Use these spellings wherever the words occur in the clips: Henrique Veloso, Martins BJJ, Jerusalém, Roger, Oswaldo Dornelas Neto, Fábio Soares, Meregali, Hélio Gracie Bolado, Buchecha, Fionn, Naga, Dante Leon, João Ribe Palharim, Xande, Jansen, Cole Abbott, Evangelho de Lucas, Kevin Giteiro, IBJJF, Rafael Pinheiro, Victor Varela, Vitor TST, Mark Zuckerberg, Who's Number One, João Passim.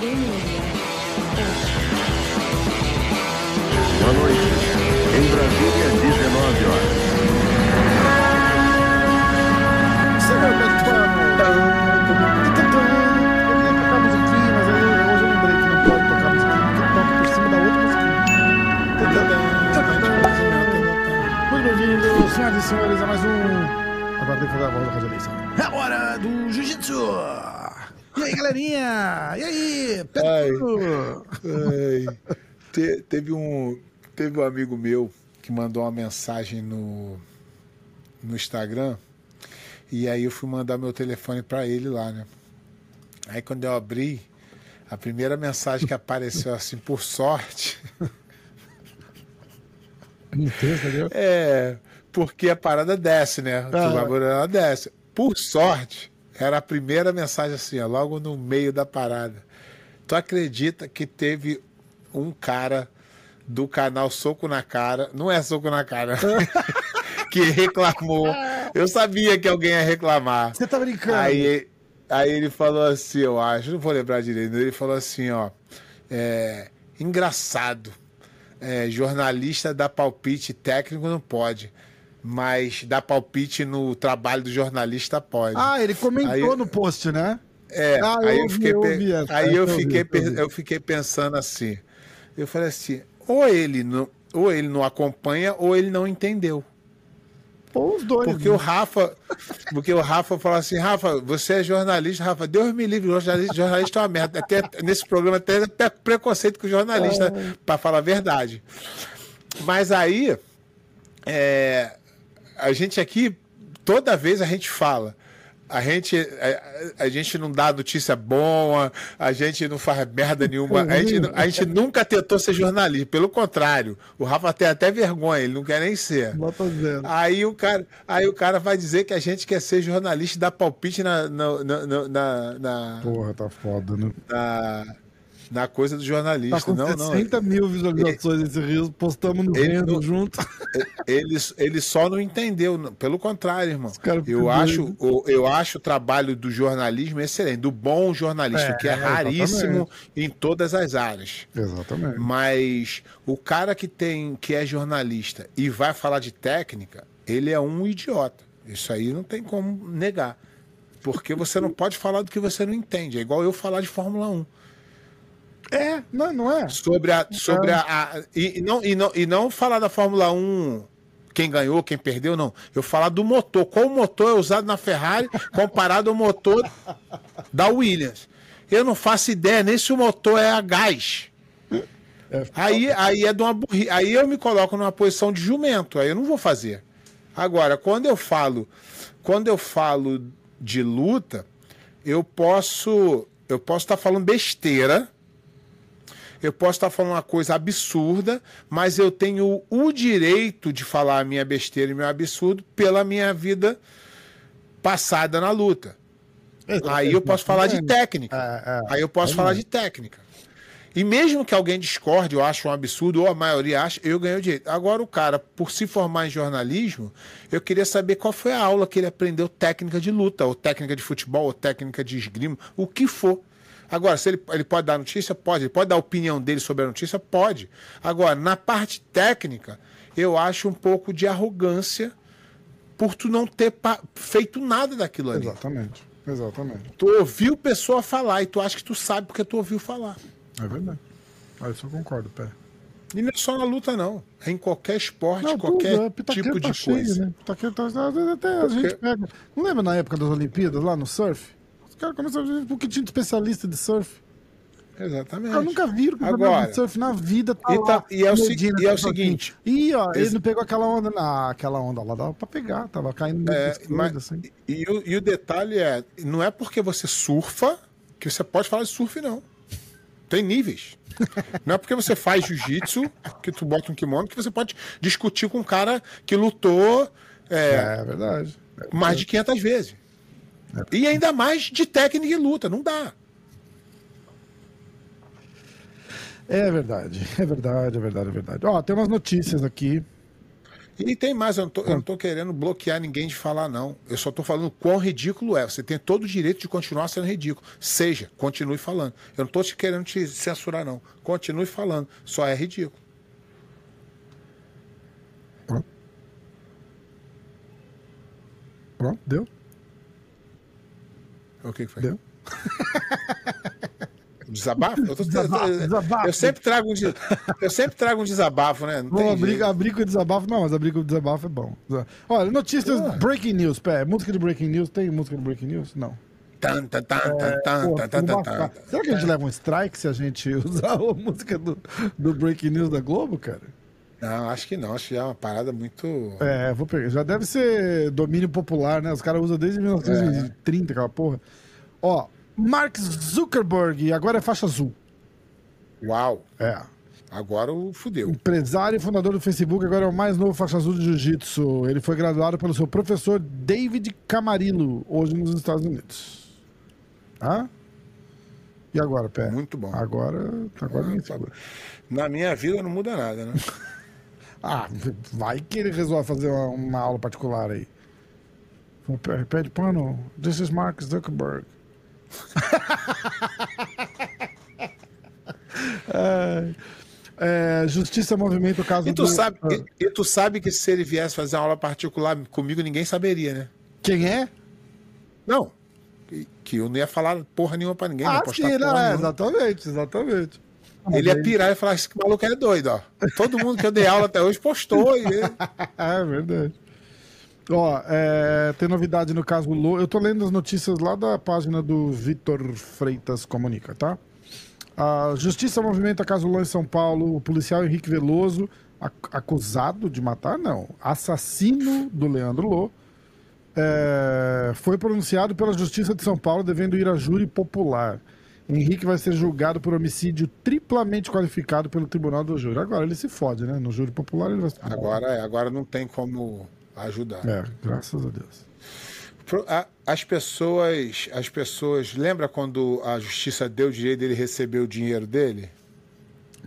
Boa noite. Em Brasília, 19 horas. Eu ia tocar musiquinha, mas aí hoje eu lembrei que não pode tocar musiquinha, porque toca por cima da outra musiquinha. Muito bem-vindos, senhoras e senhores, a mais um. Agora tem que fazer a voz da Razor Leisão. É a hora do Jiu-Jitsu! E aí, galerinha? E aí? Teve um amigo meu que mandou uma mensagem no Instagram e aí eu fui mandar meu telefone pra ele lá, né? Aí quando eu abri, a primeira mensagem que apareceu assim, por sorte... é, porque a parada desce, né? O bagulho ela desce. Por sorte... Era a primeira mensagem assim, ó, logo no meio da parada. Tu acredita que teve um cara do canal Soco na Cara, não é Soco na Cara, que reclamou. Eu sabia que alguém ia reclamar. Você tá brincando? Aí ele falou assim, eu acho, não vou lembrar direito, ele falou assim, ó, engraçado, jornalista dá palpite técnico não pode. Mas dar palpite no trabalho do jornalista pode. Ah, ele comentou aí, no post, né? É, eu fiquei pensando assim. Eu falei assim, ou ele não acompanha ou ele não entendeu. Ou os dois. Porque, né? o Rafa falou assim, Rafa, você é jornalista, Rafa, Deus me livre, jornalista é uma merda. Até, nesse programa tem até preconceito com jornalista, para falar a verdade. Mas aí... a gente aqui, toda vez a gente fala, a gente não dá notícia boa, a gente não faz merda nenhuma, a gente nunca tentou ser jornalista, pelo contrário, o Rafa tem até vergonha, ele não quer nem ser. Aí o cara vai dizer que a gente quer ser jornalista e dar palpite na porra, tá foda, né? Na coisa do jornalista, tá não, 60 mil visualizações esse Rio, postamos no Renzo junto. Ele só não entendeu, pelo contrário, irmão. Eu acho o trabalho do jornalismo excelente, do bom jornalismo, que é raríssimo em todas as áreas. Exatamente. Mas o cara que é jornalista e vai falar de técnica, ele é um idiota. Isso aí não tem como negar. Porque você não pode falar do que você não entende. É igual eu falar de Fórmula 1. É, não é. E não falar da Fórmula 1, quem ganhou, quem perdeu, não. Eu falar do motor, qual motor é usado na Ferrari comparado ao motor da Williams. Eu não faço ideia nem se o motor é a gás. Aí é de uma burrice. Aí eu me coloco numa posição de jumento, aí eu não vou fazer. Agora, quando eu falo de luta, eu posso estar falando besteira. Eu posso estar falando uma coisa absurda, mas eu tenho o direito de falar a minha besteira e meu absurdo pela minha vida passada na luta. Aí eu posso falar de técnica. Aí eu posso falar de técnica. E mesmo que alguém discorde, eu acho um absurdo, ou a maioria acha, eu ganho o direito. Agora o cara, por se formar em jornalismo, eu queria saber qual foi a aula que ele aprendeu técnica de luta, ou técnica de futebol, ou técnica de esgrima, o que for. Agora, se ele pode dar notícia? Pode. Ele pode dar a opinião dele sobre a notícia? Pode. Agora, na parte técnica, eu acho um pouco de arrogância por tu não ter feito nada daquilo ali. Exatamente. Exatamente. Tu ouviu pessoa falar e tu acha que tu sabe porque tu ouviu falar. É verdade. Aí eu concordo, Pé. E não é só na luta, não. É em qualquer esporte, não, qualquer tipo de coisa. Né? Até a gente pega... Não lembra na época das Olimpíadas, lá no surf? Cara, começou um pouquinho de especialista de surf. Exatamente. Eu nunca vi um surf na vida. É o seguinte. E ó, ele não pegou aquela onda lá, dava pra pegar, tava caindo. Assim. E o detalhe é, não é porque você surfa que você pode falar de surf, não. Tem níveis. Não é porque você faz jiu-jitsu, que tu bota um kimono, que você pode discutir com um cara que lutou verdade. Mais de 500 vezes. E ainda mais de técnica e luta, não dá. É verdade, é verdade, é verdade, é verdade. Ó, tem umas notícias aqui. E tem mais, eu não tô querendo bloquear ninguém de falar, não. Eu só tô falando quão ridículo é. Você tem todo o direito de continuar sendo ridículo. Seja, continue falando. Eu não tô querendo te censurar, não. Continue falando. Só é ridículo. Pronto. Pronto, deu. O que foi? Deu. Desabafo? Desabafo? Eu sempre trago um desabafo, né? Não tem abrir com o desabafo, não, mas abrir com o desabafo é bom. Olha, notícias, breaking news, pé. Música de breaking news, tem música de breaking news? Não. Será que a gente leva um strike se a gente usar a música do breaking news da Globo, cara? Não, acho que não, acho que é uma parada muito... É, vou pegar, já deve ser domínio popular, né? Os caras usam desde 1930, aquela porra. Ó, Mark Zuckerberg, agora é faixa azul. Uau! É. Agora o fudeu. Empresário e fundador do Facebook, agora é o mais novo faixa azul de jiu-jitsu. Ele foi graduado pelo seu professor David Camarillo, hoje nos Estados Unidos. Tá? E agora, Pé? Muito bom. Agora ninguém segura. Na minha vida não muda nada, né? Ah, vai que ele resolve fazer uma aula particular aí. Repete, Pano. This is Mark Zuckerberg. Justiça movimenta o caso do... E tu sabe que se ele viesse fazer uma aula particular comigo, ninguém saberia, né? Quem é? Não. Que eu não ia falar porra nenhuma pra ninguém. Ah, sim, exatamente. Ele ia pirar e falar que esse maluco é doido, ó. Todo mundo que eu dei aula até hoje postou. E... é verdade. Ó, tem novidade no caso Lô. Eu tô lendo as notícias lá da página do Vitor Freitas Comunica, tá? A Justiça movimenta caso Lô em São Paulo. O policial Henrique Veloso, acusado de matar, não, assassino do Leandro Lô, foi pronunciado pela Justiça de São Paulo, devendo ir a júri popular. Henrique vai ser julgado por homicídio triplamente qualificado pelo Tribunal do Júri. Agora ele se fode, né? No Júri Popular ele vai se fode. Agora não tem como ajudar. É, graças a Deus. As pessoas... Lembra quando a Justiça deu direito dele receber o dinheiro dele?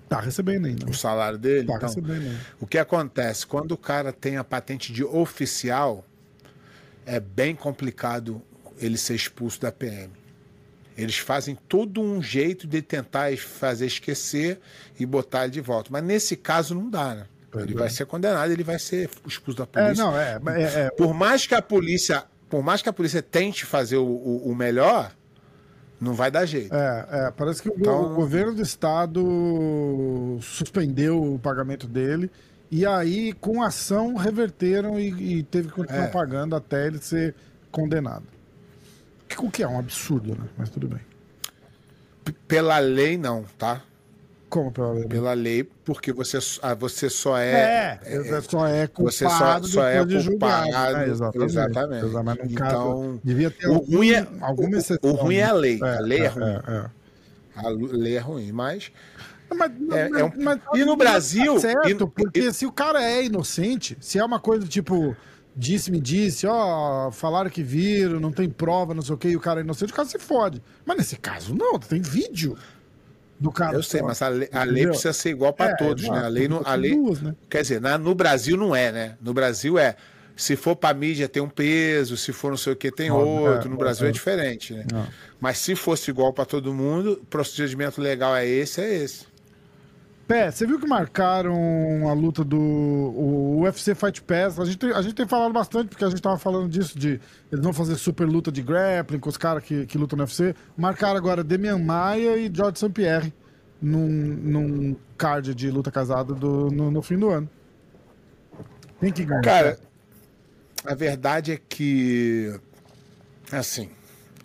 Tá recebendo ainda. O salário dele? Tá recebendo ainda. O que acontece? Quando o cara tem a patente de oficial, é bem complicado ele ser expulso da PM. Eles fazem todo um jeito de tentar fazer esquecer e botar ele de volta. Mas nesse caso não dá, né? Ele vai ser condenado, ele vai ser expulso da polícia. Por mais que a polícia tente fazer o melhor, não vai dar jeito. Parece que então... o governo do estado suspendeu o pagamento dele e aí com ação reverteram e teve que continuar pagando até ele ser condenado. O que é um absurdo, né? Mas tudo bem. Pela lei, não, tá? Como pela lei? Pela lei, porque você só é... Você só é culpado. Exatamente. Mas no caso, então, devia ter alguma exceção. O ruim é a lei. A lei é ruim. A lei é ruim, mas... E no Brasil... Tá certo, porque se o cara é inocente, se é uma coisa tipo... me disse, ó, falaram que viram, não tem prova, não sei o que, e o cara é inocente, o cara se fode. Mas nesse caso não, tem vídeo do cara. Eu sei, mas a lei precisa ser igual para todos, né? A lei, quer dizer, no Brasil não é, né? No Brasil é, se for para mídia tem um peso, se for não sei o que tem outro, no Brasil é diferente, né? Mas se fosse igual para todo mundo, o procedimento legal é esse, Pé, você viu que marcaram a luta do UFC Fight Pass? A gente tem falado bastante, porque a gente tava falando disso, de eles vão fazer super luta de grappling com os caras que lutam no UFC. Marcaram agora Demian Maia e Georges St-Pierre num card de luta casada no fim do ano. Tem que ganhar. Cara, a verdade é que, assim...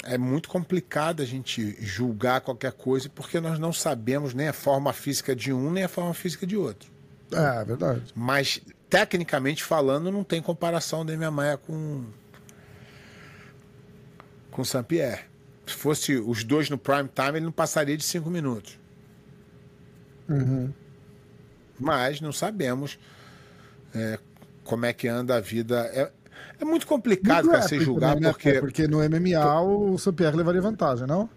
É muito complicado a gente julgar qualquer coisa, porque nós não sabemos nem a forma física de um, nem a forma física de outro. É verdade. Mas, tecnicamente falando, não tem comparação da minha mãe com o St-Pierre. Se fosse os dois no prime time, ele não passaria de 5 minutos. Uhum. Mas não sabemos como é que anda a vida... É muito complicado para se julgar, também, né? porque no MMA o St-Pierre levaria vantagem, não?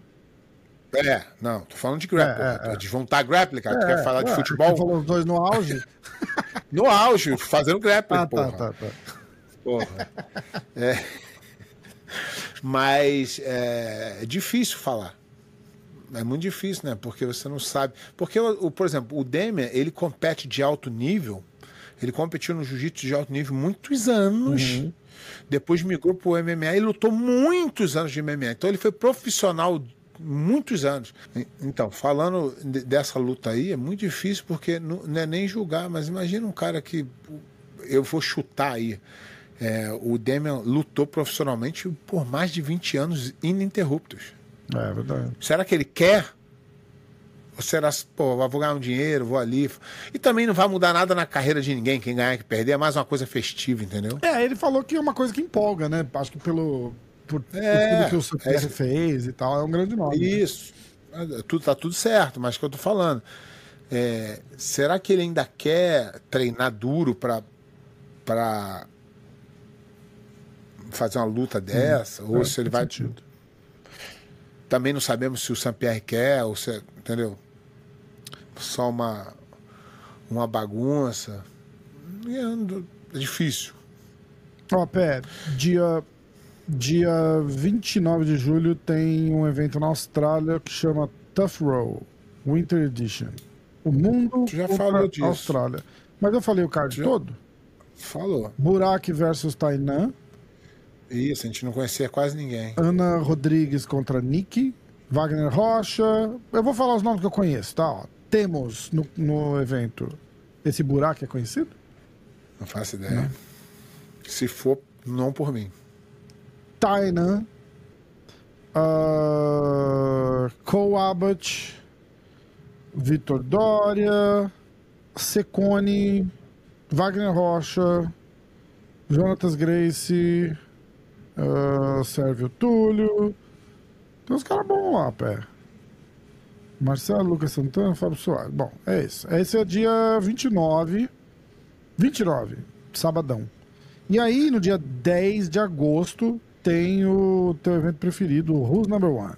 Não, tô falando de grappling. Desmontar grappling, cara, tu quer falar de futebol? Falou os dois no auge. No auge, fazendo grappling, porra. Tá. Porra. É. Mas é difícil falar. É muito difícil, né? Porque você não sabe. Porque, por exemplo, o Demian, ele compete de alto nível. Ele competiu no jiu-jitsu de alto nível muitos anos. Uhum. Depois migrou para o MMA e lutou muitos anos de MMA. Então ele foi profissional muitos anos. Então, falando dessa luta aí, é muito difícil porque não é nem julgar. Mas imagina um cara que... Eu vou chutar aí. O Demian lutou profissionalmente por mais de 20 anos ininterruptos. É verdade. Será que ele quer? Ou será, pô, vou ganhar um dinheiro, vou ali. E também não vai mudar nada na carreira de ninguém. Quem ganhar, que perder, é mais uma coisa festiva, entendeu? É, ele falou que é uma coisa que empolga, né? Acho que por tudo que o St-Pierre fez e tal, é um grande nome. Isso. Né? Tá tudo certo, mas é o que eu tô falando. Será que ele ainda quer treinar duro pra fazer uma luta dessa? Ou se ele vai... Sentido. Também não sabemos se o St-Pierre quer, ou se... Entendeu? Só uma bagunça. É difícil. Ó, Pé, dia 29 de julho tem um evento na Austrália que chama Tough Roll Winter Edition. O mundo já falou disso. Austrália. Mas eu falei o card todo? Falou. Burak versus Tainan. Isso, a gente não conhecia quase ninguém. Ana Rodrigues contra Nick. Wagner Rocha. Eu vou falar os nomes que eu conheço, tá? Ó, temos no evento. Esse buraco é conhecido? Não faço ideia. Não. Se for, não por mim. Tainan. Cole Abbott. Vitor Doria. Secone. Wagner Rocha. Jonatas Gracie. Sérvio Túlio. Tem uns caras bons lá, Pé. Marcelo, Lucas Santana, Fábio Soares. Bom, é isso. Esse é dia 29. 29, sabadão. E aí, no dia 10 de agosto, tem o teu evento preferido, o Who's Number One.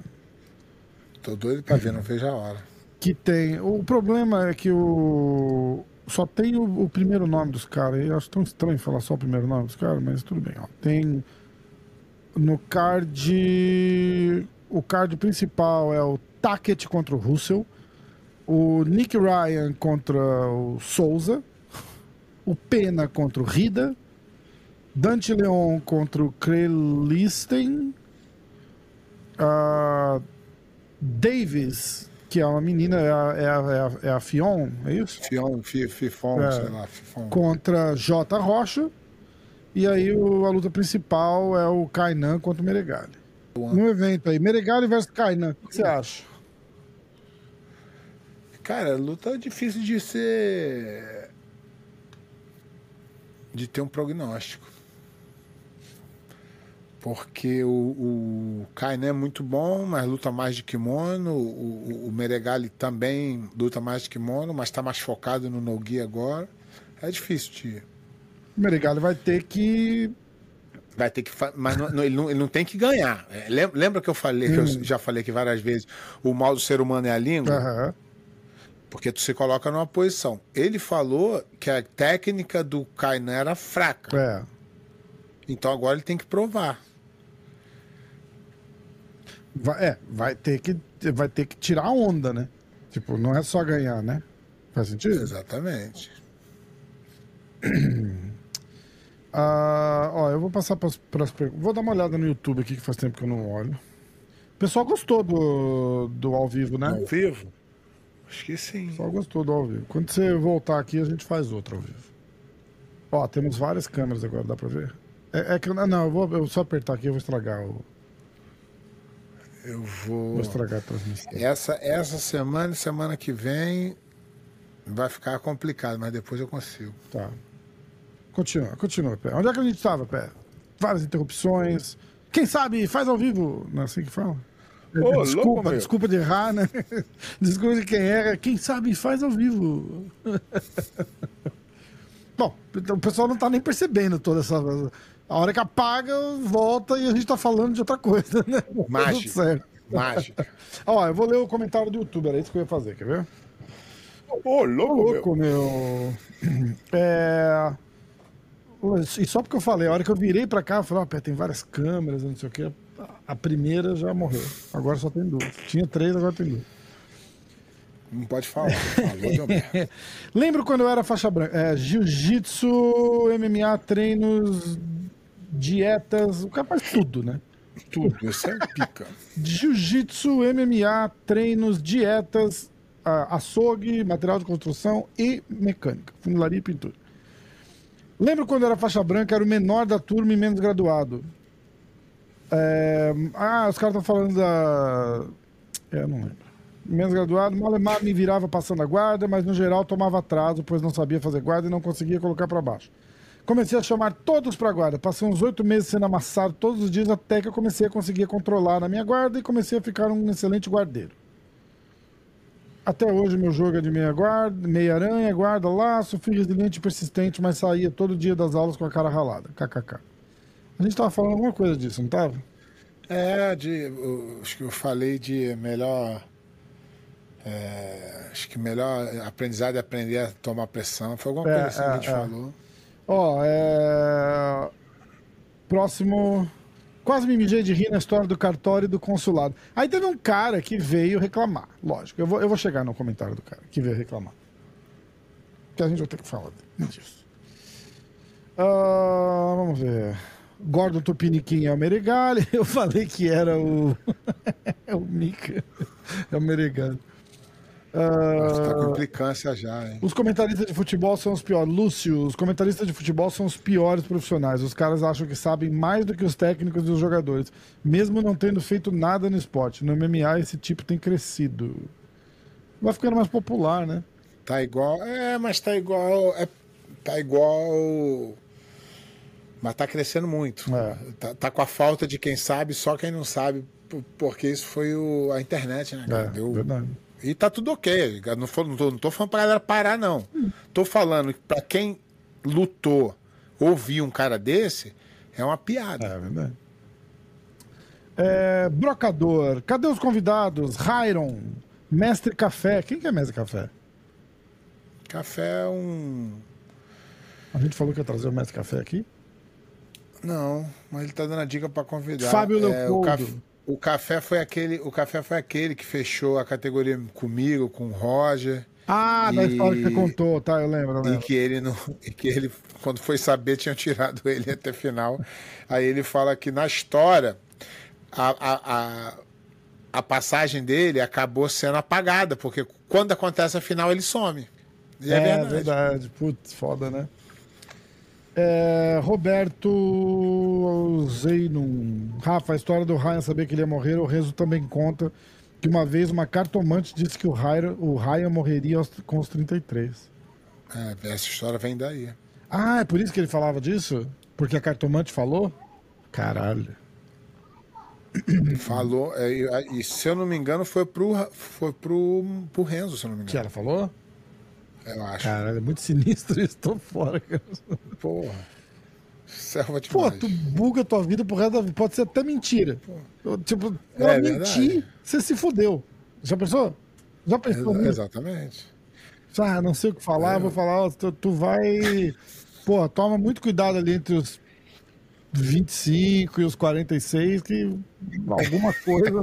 Tô doido pra ver, não vejo a hora. Que tem... O problema é que o... Só tem o primeiro nome dos caras. Eu acho tão estranho falar só o primeiro nome dos caras, mas tudo bem, ó. Tem... No card... O card principal é o Tackett contra o Russell. O Nick Ryan contra o Souza. O Pena contra o Rida. Dante Leon contra o Krelisten. Davis, que é uma menina, é a Fionn, é isso? Fionn, sei lá. Fionn. Contra J. Rocha. E aí a luta principal é o Kaynan contra o Meregali. No evento aí, Meregali versus Kaynan, o que você acha? Cara, luta difícil de ser... De ter um prognóstico. Porque o Kaynan é muito bom, mas luta mais de kimono. O Meregali também luta mais de kimono, mas tá mais focado no no-gi agora. É difícil de... O Meregali vai ter que... Mas ele não tem que ganhar. Lembra que eu falei, que eu já falei aqui várias vezes, o mal do ser humano é a língua? Uhum. Porque tu se coloca numa posição. Ele falou que a técnica do Kaynan era fraca. É. Então agora ele tem que provar. Vai ter que tirar a onda, né? Tipo, não é só ganhar, né? Faz sentido? Exatamente. Ó, eu vou passar para as perguntas. Vou dar uma olhada no YouTube aqui, que faz tempo que eu não olho. O pessoal gostou do ao vivo, né? Ao vivo? Acho que sim. O pessoal gostou do ao vivo. Quando você voltar aqui, a gente faz outro ao vivo. Ó, temos várias câmeras agora, dá para ver? Eu só apertar aqui, eu vou estragar o... Eu vou... Vou estragar a transmissão. Essa semana e semana que vem vai ficar complicado, mas depois eu consigo. Tá. Continua, Pé. Onde é que a gente estava, Pé? Várias interrupções. Quem sabe faz ao vivo. Não é assim que fala? Desculpa de errar, né? Desculpa de quem erra. Quem sabe faz ao vivo. Bom, o pessoal não tá nem percebendo toda essa... A hora que apaga, volta e a gente tá falando de outra coisa, né? Mágica. Mágica. Ó, eu vou ler o comentário do YouTube. Era isso que eu ia fazer, quer ver? Ô, louco, meu. É... E só porque eu falei, a hora que eu virei pra cá, eu falei, ó, tem várias câmeras, não sei o quê. A primeira já morreu. Agora só tem duas. Tinha três, agora tem duas. Não pode falar. Lembro quando eu era faixa branca. É, jiu-jitsu, MMA, treinos, dietas, o cara faz tudo, né? Tudo, isso é pica. Jiu-jitsu, MMA, treinos, dietas, açougue, material de construção e mecânica, funilaria e pintura. Lembro quando eu era faixa branca, era o menor da turma e menos graduado. É... Ah, os caras estão falando da... Eu não lembro. Menos graduado, Malemar me virava passando a guarda, mas no geral tomava atraso, pois não sabia fazer guarda e não conseguia colocar para baixo. Comecei a chamar todos para guarda, passei uns 8 meses sendo amassado todos os dias, até que eu comecei a conseguir controlar na minha guarda e comecei a ficar um excelente guardeiro. Até hoje meu jogo é de meia guarda, meia aranha, guarda, laço, fui resiliente e persistente, mas saía todo dia das aulas com a cara ralada, kkk. A gente tava falando alguma coisa disso, não tava? É, acho que eu falei de melhor... É, acho que o melhor aprendizado é aprender a tomar pressão. Foi alguma coisa assim que a gente falou. Ó, Próximo. Quase me mijei de rir na história do cartório e do consulado. Aí teve um cara que veio reclamar. Lógico, eu vou chegar no comentário do cara que veio reclamar. Que a gente vai ter que falar disso. Vamos ver. Gordon Tupiniquim é o Meregali. Eu falei que era o... é o Mika. É o Meregali. Tá com implicância já, hein? Os comentaristas de futebol são os piores. Lúcio, os comentaristas de futebol são os piores profissionais. Os caras acham que sabem mais do que os técnicos e os jogadores, mesmo não tendo feito nada no esporte. No MMA esse tipo tem crescido. Vai ficando mais popular, né? Tá igual... É, mas tá igual... É, tá igual... Mas tá crescendo muito. É. Tá com a falta de quem sabe, só quem não sabe. Porque isso foi a internet, né? É, deu... verdade. E tá tudo ok, não tô falando pra galera parar, não. Tô falando que pra quem lutou, ouvir um cara desse, é uma piada. É verdade. Brocador, cadê os convidados? Rairon, Mestre Café. Quem que é Mestre Café? Café é um... A gente falou que ia trazer o Mestre Café aqui? Não, mas ele tá dando a dica pra convidar. Fábio Leopoldo. O café foi aquele que fechou a categoria comigo, com o Roger. Ah, da história que você contou, tá? Eu lembro, né? E que ele, quando foi saber, tinham tirado ele até o final. Aí ele fala que na história a passagem dele acabou sendo apagada, porque quando acontece a final ele some. E é verdade. Putz, foda, né? Roberto Zeinum. Rafa, a história do Ryan saber que ele ia morrer, o Renzo também conta que uma vez uma cartomante disse que o Ryan morreria com os 33. Essa história vem daí. Ah, é por isso que ele falava disso? Porque a cartomante falou? Caralho. Falou, e se eu não me engano foi pro Renzo, se eu não me engano. Que ela falou? Eu acho. Caralho, é muito sinistro isso, tô fora, cara. Porra. Selva de pô, tu buga tua vida pro resto da vida. Pode ser até mentira. Eu, tipo, pra mentir, você se fudeu. Já pensou? Já pensou? Exatamente. Ah, não sei o que falar, vou falar, ó, tu vai. Pô, toma muito cuidado ali entre os 25 e os 46, que alguma coisa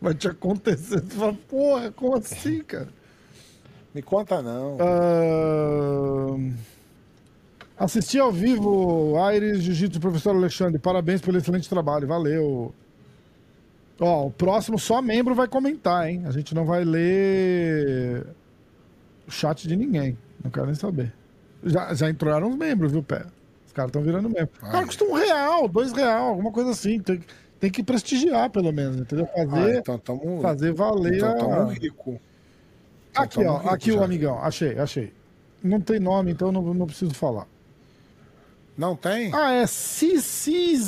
vai te acontecer. Tu fala, porra, como assim, cara? Me conta não. Assisti ao vivo Aires Jiu-Jitsu, professor Alexandre. Parabéns pelo excelente trabalho, valeu. Ó, o próximo só membro vai comentar, hein? A gente não vai ler o chat de ninguém. Não quero nem saber. Já entraram os membros, viu, Pé? Os caras estão virando membro. O cara custa R$1, R$2, alguma coisa assim. Tem que prestigiar, pelo menos, entendeu? Fazer valer. Então tamo rico. Aqui, ó, aqui o amigão, achei. Não tem nome, então não preciso falar. Não tem? Ah, é CISKMKT.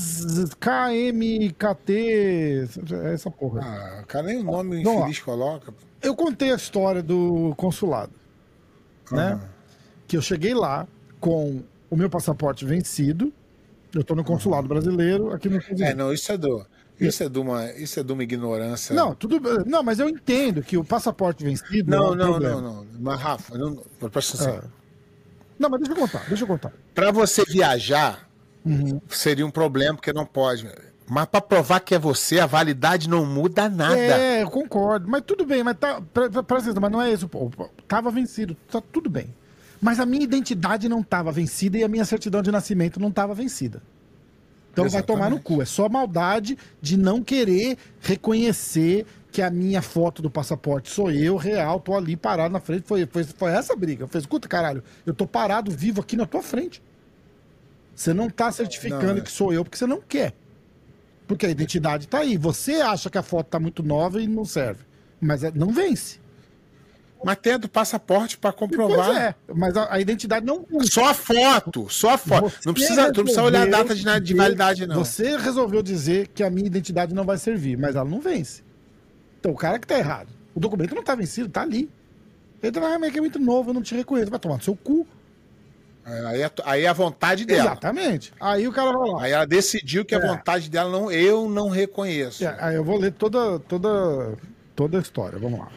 É essa porra. Ah, cara, nem o nome infeliz coloca. Eu contei a história do consulado, né? Que eu cheguei lá com o meu passaporte vencido. Eu tô no consulado brasileiro, aqui no Brasil. Isso é dor. Isso é de uma ignorância. Não, tudo bem. Não, mas eu entendo que o passaporte vencido. Não. Mas, Rafa, presta atenção. Não, mas deixa eu contar. Para você viajar, seria um problema, porque não pode. Mas para provar que é você, a validade não muda nada. É, eu concordo. Mas tudo bem, mas tá. Mas não é isso, pô. Tava vencido, tá tudo bem. Mas a minha identidade não tava vencida e a minha certidão de nascimento não tava vencida. Então exatamente. Vai tomar no cu. É só maldade de não querer reconhecer que a minha foto do passaporte sou eu, real, tô ali parado na frente. Foi essa briga. Foi, escuta, caralho, eu tô parado, vivo aqui na tua frente. Você não tá certificando que sou eu porque você não quer. Porque a identidade tá aí. Você acha que a foto tá muito nova e não serve. Mas não vence. Mas tem a do passaporte para comprovar. Pois é, mas a identidade não... Só a foto. Não precisa olhar a data de validade, não. Você resolveu dizer que a minha identidade não vai servir, mas ela não vence. Então o cara que tá errado. O documento não tá vencido, tá ali. Ele tá meio que é muito novo, eu não te reconheço. Vai tomar no seu cu. Aí a vontade dela. Exatamente. Aí o cara vai lá. Aí ela decidiu que a vontade dela eu não reconheço. Aí eu vou ler toda a história. Vamos lá.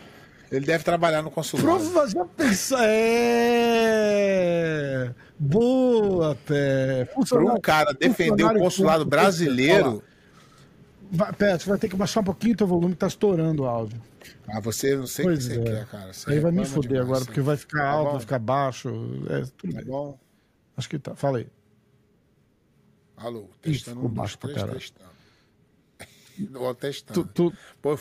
Ele deve trabalhar no consulado. Prova, já pensa. É. Boa, Pé. Para um cara defender o consulado brasileiro. Pé, você vai ter que baixar um pouquinho o teu volume, tá estourando o áudio. Ah, você não sei o que você quer, cara. Você aí vai me foder agora, assim. Porque vai ficar alto, vai ficar baixo. É, tudo bem. Bom. Acho que tá. Fala aí. Alô, testando. Ih, baixo pra caralho. Testando. Pô,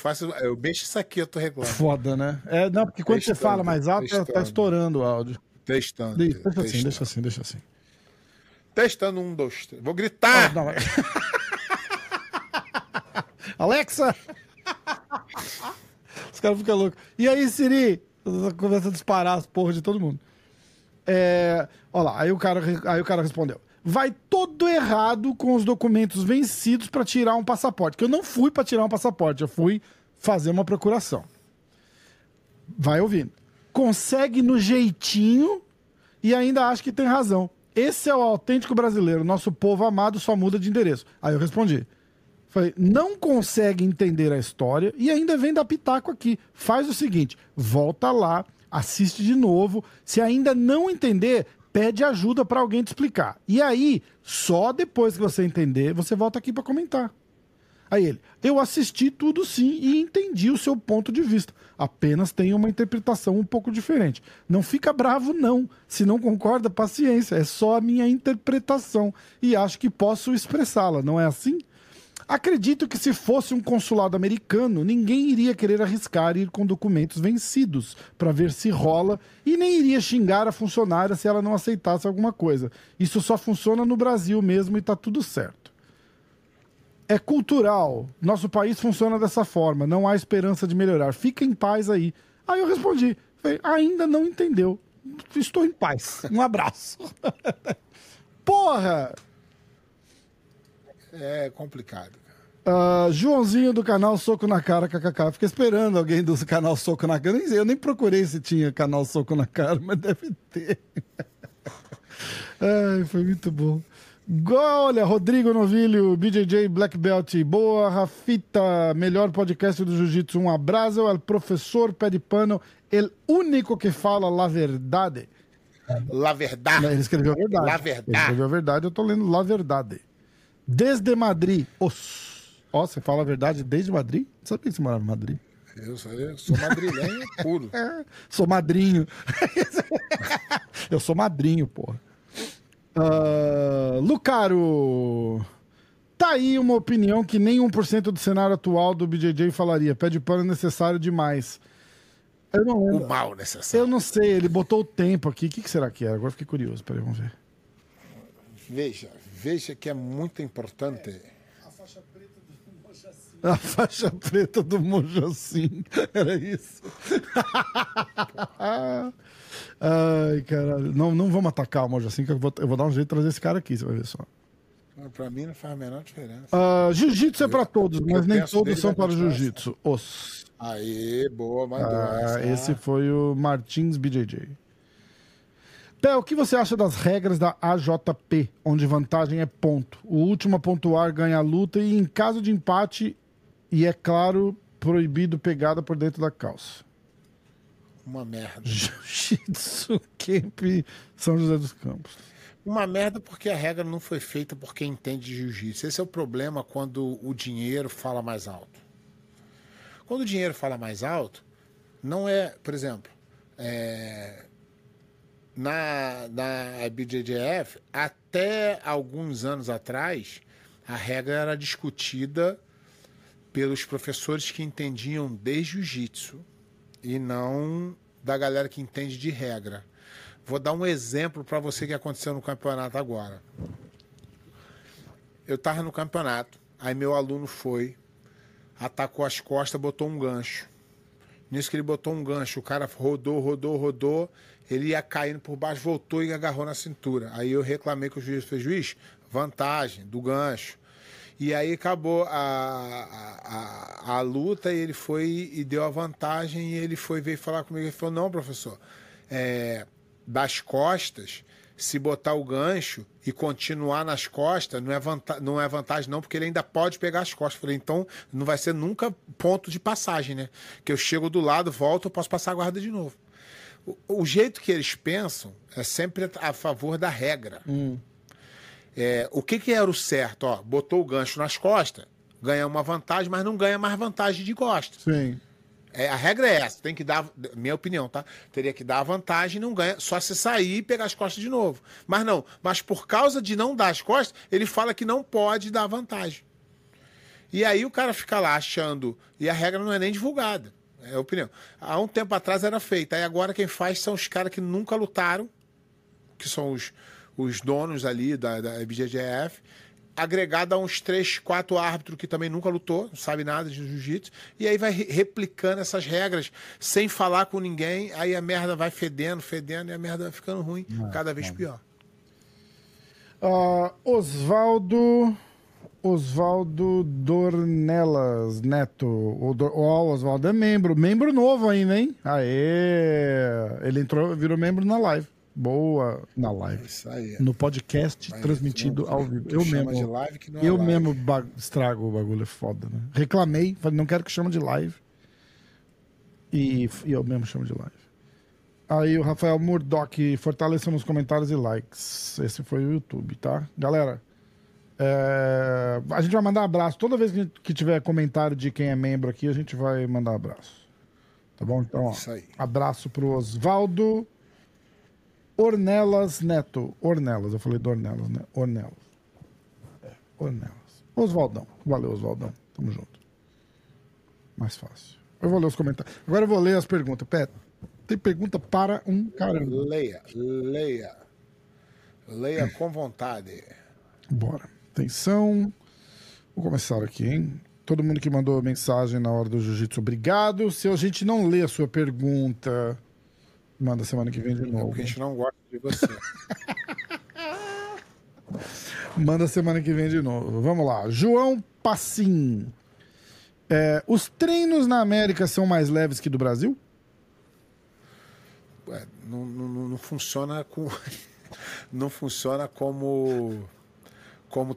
eu mexo isso aqui, eu tô reclamando. Foda, né? É, não, porque quando testando, você fala mais alto, tá estourando o áudio. Testando. Deixa assim. Testando 1, 2, 3. Vou gritar! Ah, não, mas... Alexa! Os caras ficam loucos. E aí, Siri? Começa a disparar as porras de todo mundo. Olha lá, aí o cara respondeu. Vai todo errado com os documentos vencidos para tirar um passaporte. Que eu não fui para tirar um passaporte, eu fui fazer uma procuração. Vai ouvindo. Consegue no jeitinho e ainda acha que tem razão. Esse é o autêntico brasileiro, nosso povo amado só muda de endereço. Aí eu respondi. Falei, não consegue entender a história e ainda vem dar pitaco aqui. Faz o seguinte, volta lá, assiste de novo. Se ainda não entender, pede ajuda para alguém te explicar. E aí, só depois que você entender, você volta aqui para comentar. Aí ele, eu assisti tudo sim e entendi o seu ponto de vista. Apenas tem uma interpretação um pouco diferente. Não fica bravo não. Se não concorda, paciência. É só a minha interpretação e acho que posso expressá-la, não é assim? Acredito que se fosse um consulado americano, ninguém iria querer arriscar ir com documentos vencidos para ver se rola e nem iria xingar a funcionária se ela não aceitasse alguma coisa. Isso só funciona no Brasil mesmo e tá tudo certo. É cultural. Nosso país funciona dessa forma. Não há esperança de melhorar. Fica em paz aí. Aí eu respondi. Falei, ainda não entendeu. Estou em paz. Um abraço. Porra! É complicado. Joãozinho do canal Soco na Cara, kkk. Fiquei esperando alguém do canal Soco na Cara. Eu nem procurei se tinha canal Soco na Cara, mas deve ter. Ai, foi muito bom. Olha, Rodrigo Novilho, BJJ Black Belt. Boa, Rafita. Melhor podcast do Jiu-Jitsu. Um abraço ao professor Pé de Pano, el único que fala la verdade. La verdade. Ele escreveu a verdade. La verdade. Ele escreveu a verdade, eu tô lendo la verdade. Desde Madrid. Ó, você fala a verdade desde Madrid? Não sabia que você morava em Madrid. Eu sou madrilenho puro. Sou madrinho. Eu sou madrinho, porra. Lucaro. Tá aí uma opinião que nem 1% do cenário atual do BJJ falaria. Pé de Pano é necessário demais. Eu não lembro. O mal necessário. Eu não sei, ele botou o tempo aqui. O que será que era? Agora fiquei curioso. Peraí, vamos ver. Veja que é muito importante. A faixa preta do Mojassim. A faixa preta do Mojassim. Era isso. Ai, caralho. Não vamos atacar o Mojassim, que eu vou dar um jeito de trazer esse cara aqui, você vai ver só. Pra mim não faz a menor diferença. Jiu-jitsu é pra todos, mas nem todos são para o jiu-jitsu. Os. Aê, boa, mandou. Esse foi o Martins BJJ. Theo, o que você acha das regras da AJP, onde vantagem é ponto? O último a pontuar ganha a luta e, em caso de empate, e é claro, proibido pegada por dentro da calça. Uma merda. Jiu-Jitsu Camp São José dos Campos. Uma merda porque a regra não foi feita por quem entende de jiu-jitsu. Esse é o problema quando o dinheiro fala mais alto. Quando o dinheiro fala mais alto, não é, por exemplo... Na IBJJF, até alguns anos atrás, a regra era discutida pelos professores que entendiam de jiu-jitsu e não da galera que entende de regra. Vou dar um exemplo para você que aconteceu no campeonato agora. Eu estava no campeonato, aí meu aluno foi, atacou as costas, botou um gancho. Nisso que ele botou um gancho, o cara rodou, ele ia caindo por baixo, voltou e agarrou na cintura. Aí eu reclamei com o juiz, falei, juiz, vantagem do gancho. E aí acabou a luta e ele foi e deu a vantagem e ele foi, veio falar comigo e falou, não, professor, das costas, se botar o gancho e continuar nas costas, não é vantagem não, porque ele ainda pode pegar as costas. Eu falei, então não vai ser nunca ponto de passagem, né? Que eu chego do lado, volto, eu posso passar a guarda de novo. O jeito que eles pensam é sempre a favor da regra. O que era o certo? Ó, botou o gancho nas costas, ganha uma vantagem, mas não ganha mais vantagem de costas. Sim. A regra é essa, tem que dar, minha opinião, tá? Teria que dar a vantagem, não ganha, só se sair e pegar as costas de novo. Mas não, mas por causa de não dar as costas, ele fala que não pode dar vantagem. E aí o cara fica lá achando, e a regra não é nem divulgada, é a opinião. Há um tempo atrás era feita, aí agora quem faz são os caras que nunca lutaram, que são os donos ali da IBJJF, agregado a uns 3, 4 árbitros que também nunca lutou, não sabe nada de jiu-jitsu, e aí vai replicando essas regras sem falar com ninguém, aí a merda vai fedendo, e a merda vai ficando ruim, cada vez pior. Oswaldo Dornelas Neto, Oswaldo é membro novo ainda, hein? Aê! Ele entrou, virou membro na live. Boa, na live. Isso aí, no podcast transmitido ao vivo. Eu mesmo estrago o bagulho, é foda, né? Reclamei, falei, não quero que chame de live. E eu mesmo chamo de live. Aí o Rafael Murdoch, fortaleçam os comentários e likes. Esse foi o YouTube, tá? Galera, a gente vai mandar abraço. Toda vez que tiver comentário de quem é membro aqui, a gente vai mandar abraço. Tá bom? Então, ó, abraço pro Oswaldo Dornelas Neto. Ornelas, eu falei Dornelas, né? Ornelas. Ornelas. Oswaldão. Valeu, Oswaldão. Tamo junto. Mais fácil. Eu vou ler os comentários. Agora eu vou ler as perguntas. Pera, tem pergunta para um caramba. Leia. Leia com vontade. Bora. Atenção. Vou começar aqui, hein? Todo mundo que mandou mensagem na hora do jiu-jitsu, obrigado. Se a gente não lê a sua pergunta... Manda semana que vem de novo. Porque a gente não gosta de você. Manda semana que vem de novo. Vamos lá. João Passim. Os treinos na América são mais leves que do Brasil? Não funciona com... Não funciona como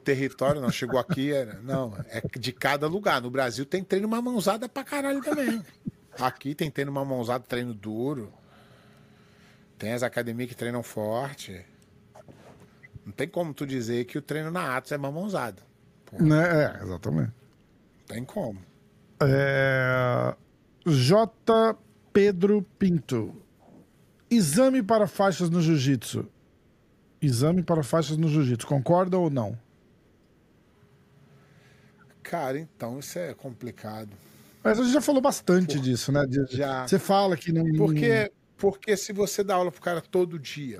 território, não. Chegou aqui... Não, é de cada lugar. No Brasil tem treino uma mãozada pra caralho também. Aqui tem treino uma mãozada, treino duro. Tem as academias que treinam forte. Não tem como tu dizer que o treino na Atos é mamãozada. É, exatamente. Não tem como. J. Pedro Pinto. Exame para faixas no jiu-jitsu. Concorda ou não? Cara, então isso é complicado. Mas a gente já falou bastante disso, né? Já. Você fala que não... Porque se você dá aula pro cara todo dia,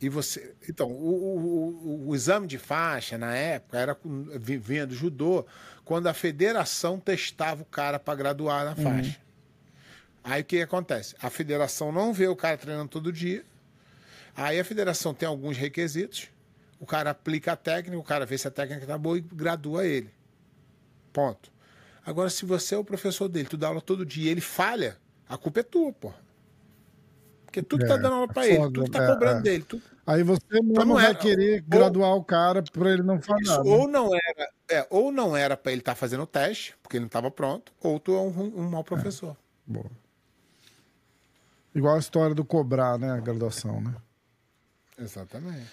e você... Então, o exame de faixa, na época, era vivendo judô, quando a federação testava o cara para graduar na faixa. Aí o que acontece? A federação não vê o cara treinando todo dia, aí a federação tem alguns requisitos, o cara aplica a técnica, o cara vê se a técnica tá boa e gradua ele. Ponto. Agora, se você é o professor dele, tu dá aula todo dia e ele falha, a culpa é tua, porra. porque tudo tá dando aula pra ele, foda, tudo tá cobrando dele. Tudo... Aí você mesmo então não vai querer graduar o cara pra ele não falar. Isso, né? Ou não era pra ele estar fazendo o teste, porque ele não tava pronto, ou tu é um mau professor. Boa. Igual a história do cobrar, né? A graduação, né? Exatamente.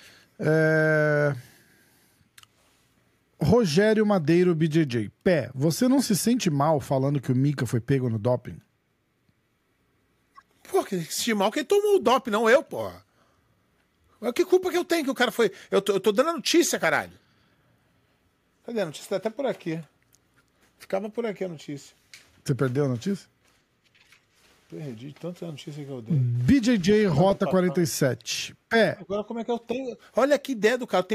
Rogério Madeiro BJJ. Pé, você não se sente mal falando que o Mika foi pego no doping? Pô, que se sente mal quem tomou o doping, não eu, porra. Mas que culpa que eu tenho que o cara foi... Eu tô dando a notícia, caralho. Cadê a notícia? Tá até por aqui. Ficava por aqui a notícia. Você perdeu a notícia? Perdi tanta notícia que eu dei. BJJ Rota 47. Pé. Agora como é que eu tenho... Olha que ideia do cara.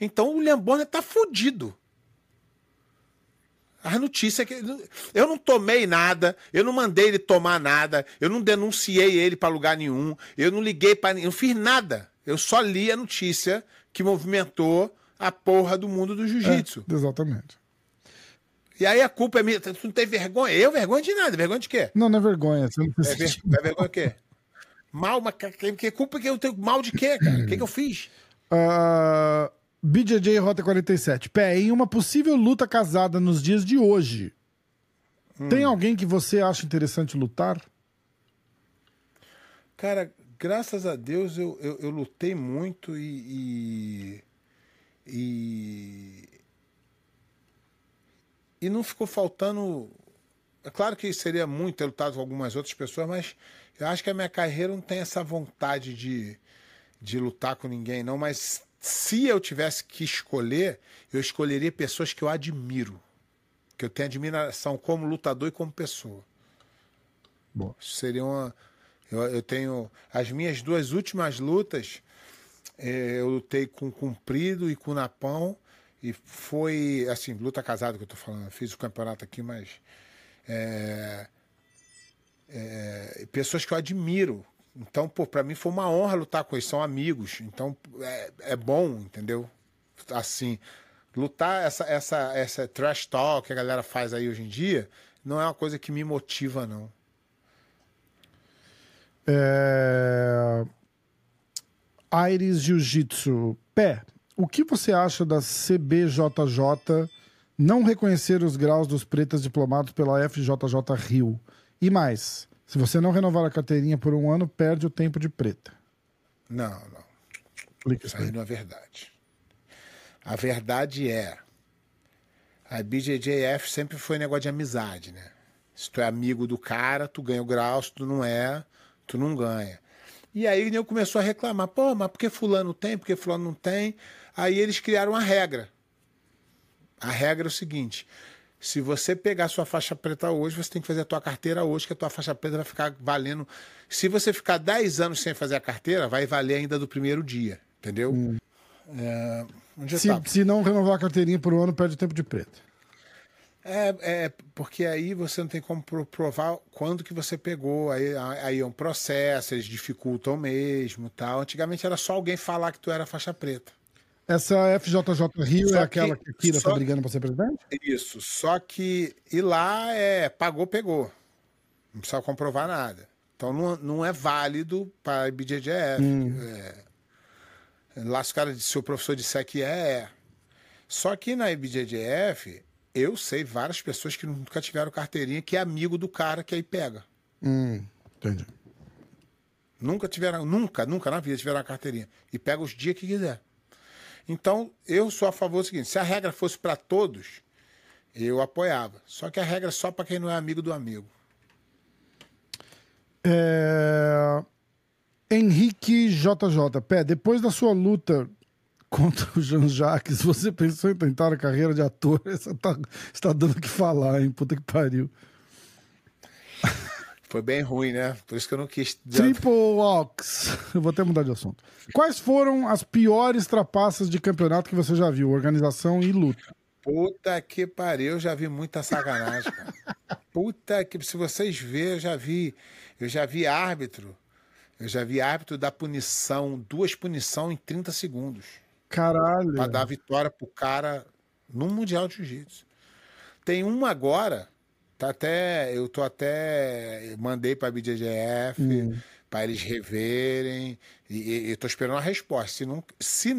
Então o William Bonner tá fudido. A notícia é que... Eu não tomei nada. Eu não mandei ele tomar nada. Eu não denunciei ele pra lugar nenhum. Eu não liguei pra ninguém. Eu não fiz nada. Eu só li a notícia que movimentou a porra do mundo do jiu-jitsu. É, exatamente. E aí a culpa é minha. Tu não tem vergonha? Eu vergonha de nada. Vergonha de quê? Não, não é vergonha. Você não precisa... vergonha de quê? Mal, mas que culpa que eu tenho? Mal de quê, cara? O que eu fiz? BJJ Rota 47. Pé, em uma possível luta casada nos dias de hoje, tem alguém que você acha interessante lutar? Cara, graças a Deus eu lutei muito e não ficou faltando... É claro que seria muito ter lutado com algumas outras pessoas, mas eu acho que a minha carreira não tem essa vontade de lutar com ninguém, não. Mas se eu tivesse que escolher, eu escolheria pessoas que eu admiro, que eu tenho admiração como lutador e como pessoa. Bom. Seria uma... Eu tenho... As minhas duas últimas lutas, eu lutei com Cumprido e com Napão. E foi, assim, luta casada que eu tô falando. Eu fiz o campeonato aqui, mas... pessoas que eu admiro. Então, pô, pra mim foi uma honra lutar com eles. São amigos. Então, é bom, entendeu? Assim, lutar essa trash talk que a galera faz aí hoje em dia, não é uma coisa que me motiva, não. Aires Jiu-Jitsu. Pé, o que você acha da CBJJ não reconhecer os graus dos pretas diplomados pela FJJ Rio? E mais, se você não renovar a carteirinha por um ano, perde o tempo de preta. Não. Isso aí não é verdade. A verdade é... A BJJF sempre foi negócio de amizade, né? Se tu é amigo do cara, tu ganha o grau. Se tu não é, tu não ganha. E aí eu começou a reclamar. Pô, mas por que fulano tem? Por que fulano não tem? Aí eles criaram uma regra. A regra é o seguinte: se você pegar sua faixa preta hoje, você tem que fazer a tua carteira hoje, que a tua faixa preta vai ficar valendo. Se você ficar 10 anos sem fazer a carteira, vai valer ainda do primeiro dia, entendeu? Se não renovar a carteirinha por um ano, perde o tempo de preta. Porque aí você não tem como provar quando que você pegou, aí é um processo, eles dificultam mesmo, tal. Antigamente era só alguém falar que tu era faixa preta. Essa FJJ Rio só é aquela que a Kira tá brigando pra ser presidente? Isso, só que ir lá pagou, pegou. Não precisa comprovar nada. Então não é válido para IBJJF. Lá os caras, se o professor disser que é. Só que na IBJJF eu sei várias pessoas que nunca tiveram carteirinha, que é amigo do cara que aí pega. Entendi. Nunca na vida tiveram a carteirinha. E pega os dias que quiser. Então, eu sou a favor do seguinte: se a regra fosse para todos, eu apoiava. Só que a regra é só para quem não é amigo do amigo. Henrique JJ. Pé, depois da sua luta contra o Jean-Jacques, você pensou em tentar a carreira de ator? Você está dando o que falar, hein? Puta que pariu. Foi bem ruim, né? Por isso que eu não quis... Triple Ox. Eu vou até mudar de assunto. Quais foram as piores trapaças de campeonato que você já viu? Organização e luta. Puta que pariu, eu já vi muita sacanagem, cara. Puta que... Se vocês verem, eu já vi árbitro. Eu já vi árbitro dar punição, 2 punições em 30 segundos. Caralho. Pra dar vitória pro cara no Mundial de Jiu-Jitsu. Tem uma agora... Eu mandei pra BJJF, para eles reverem. E eu estou esperando a resposta. Se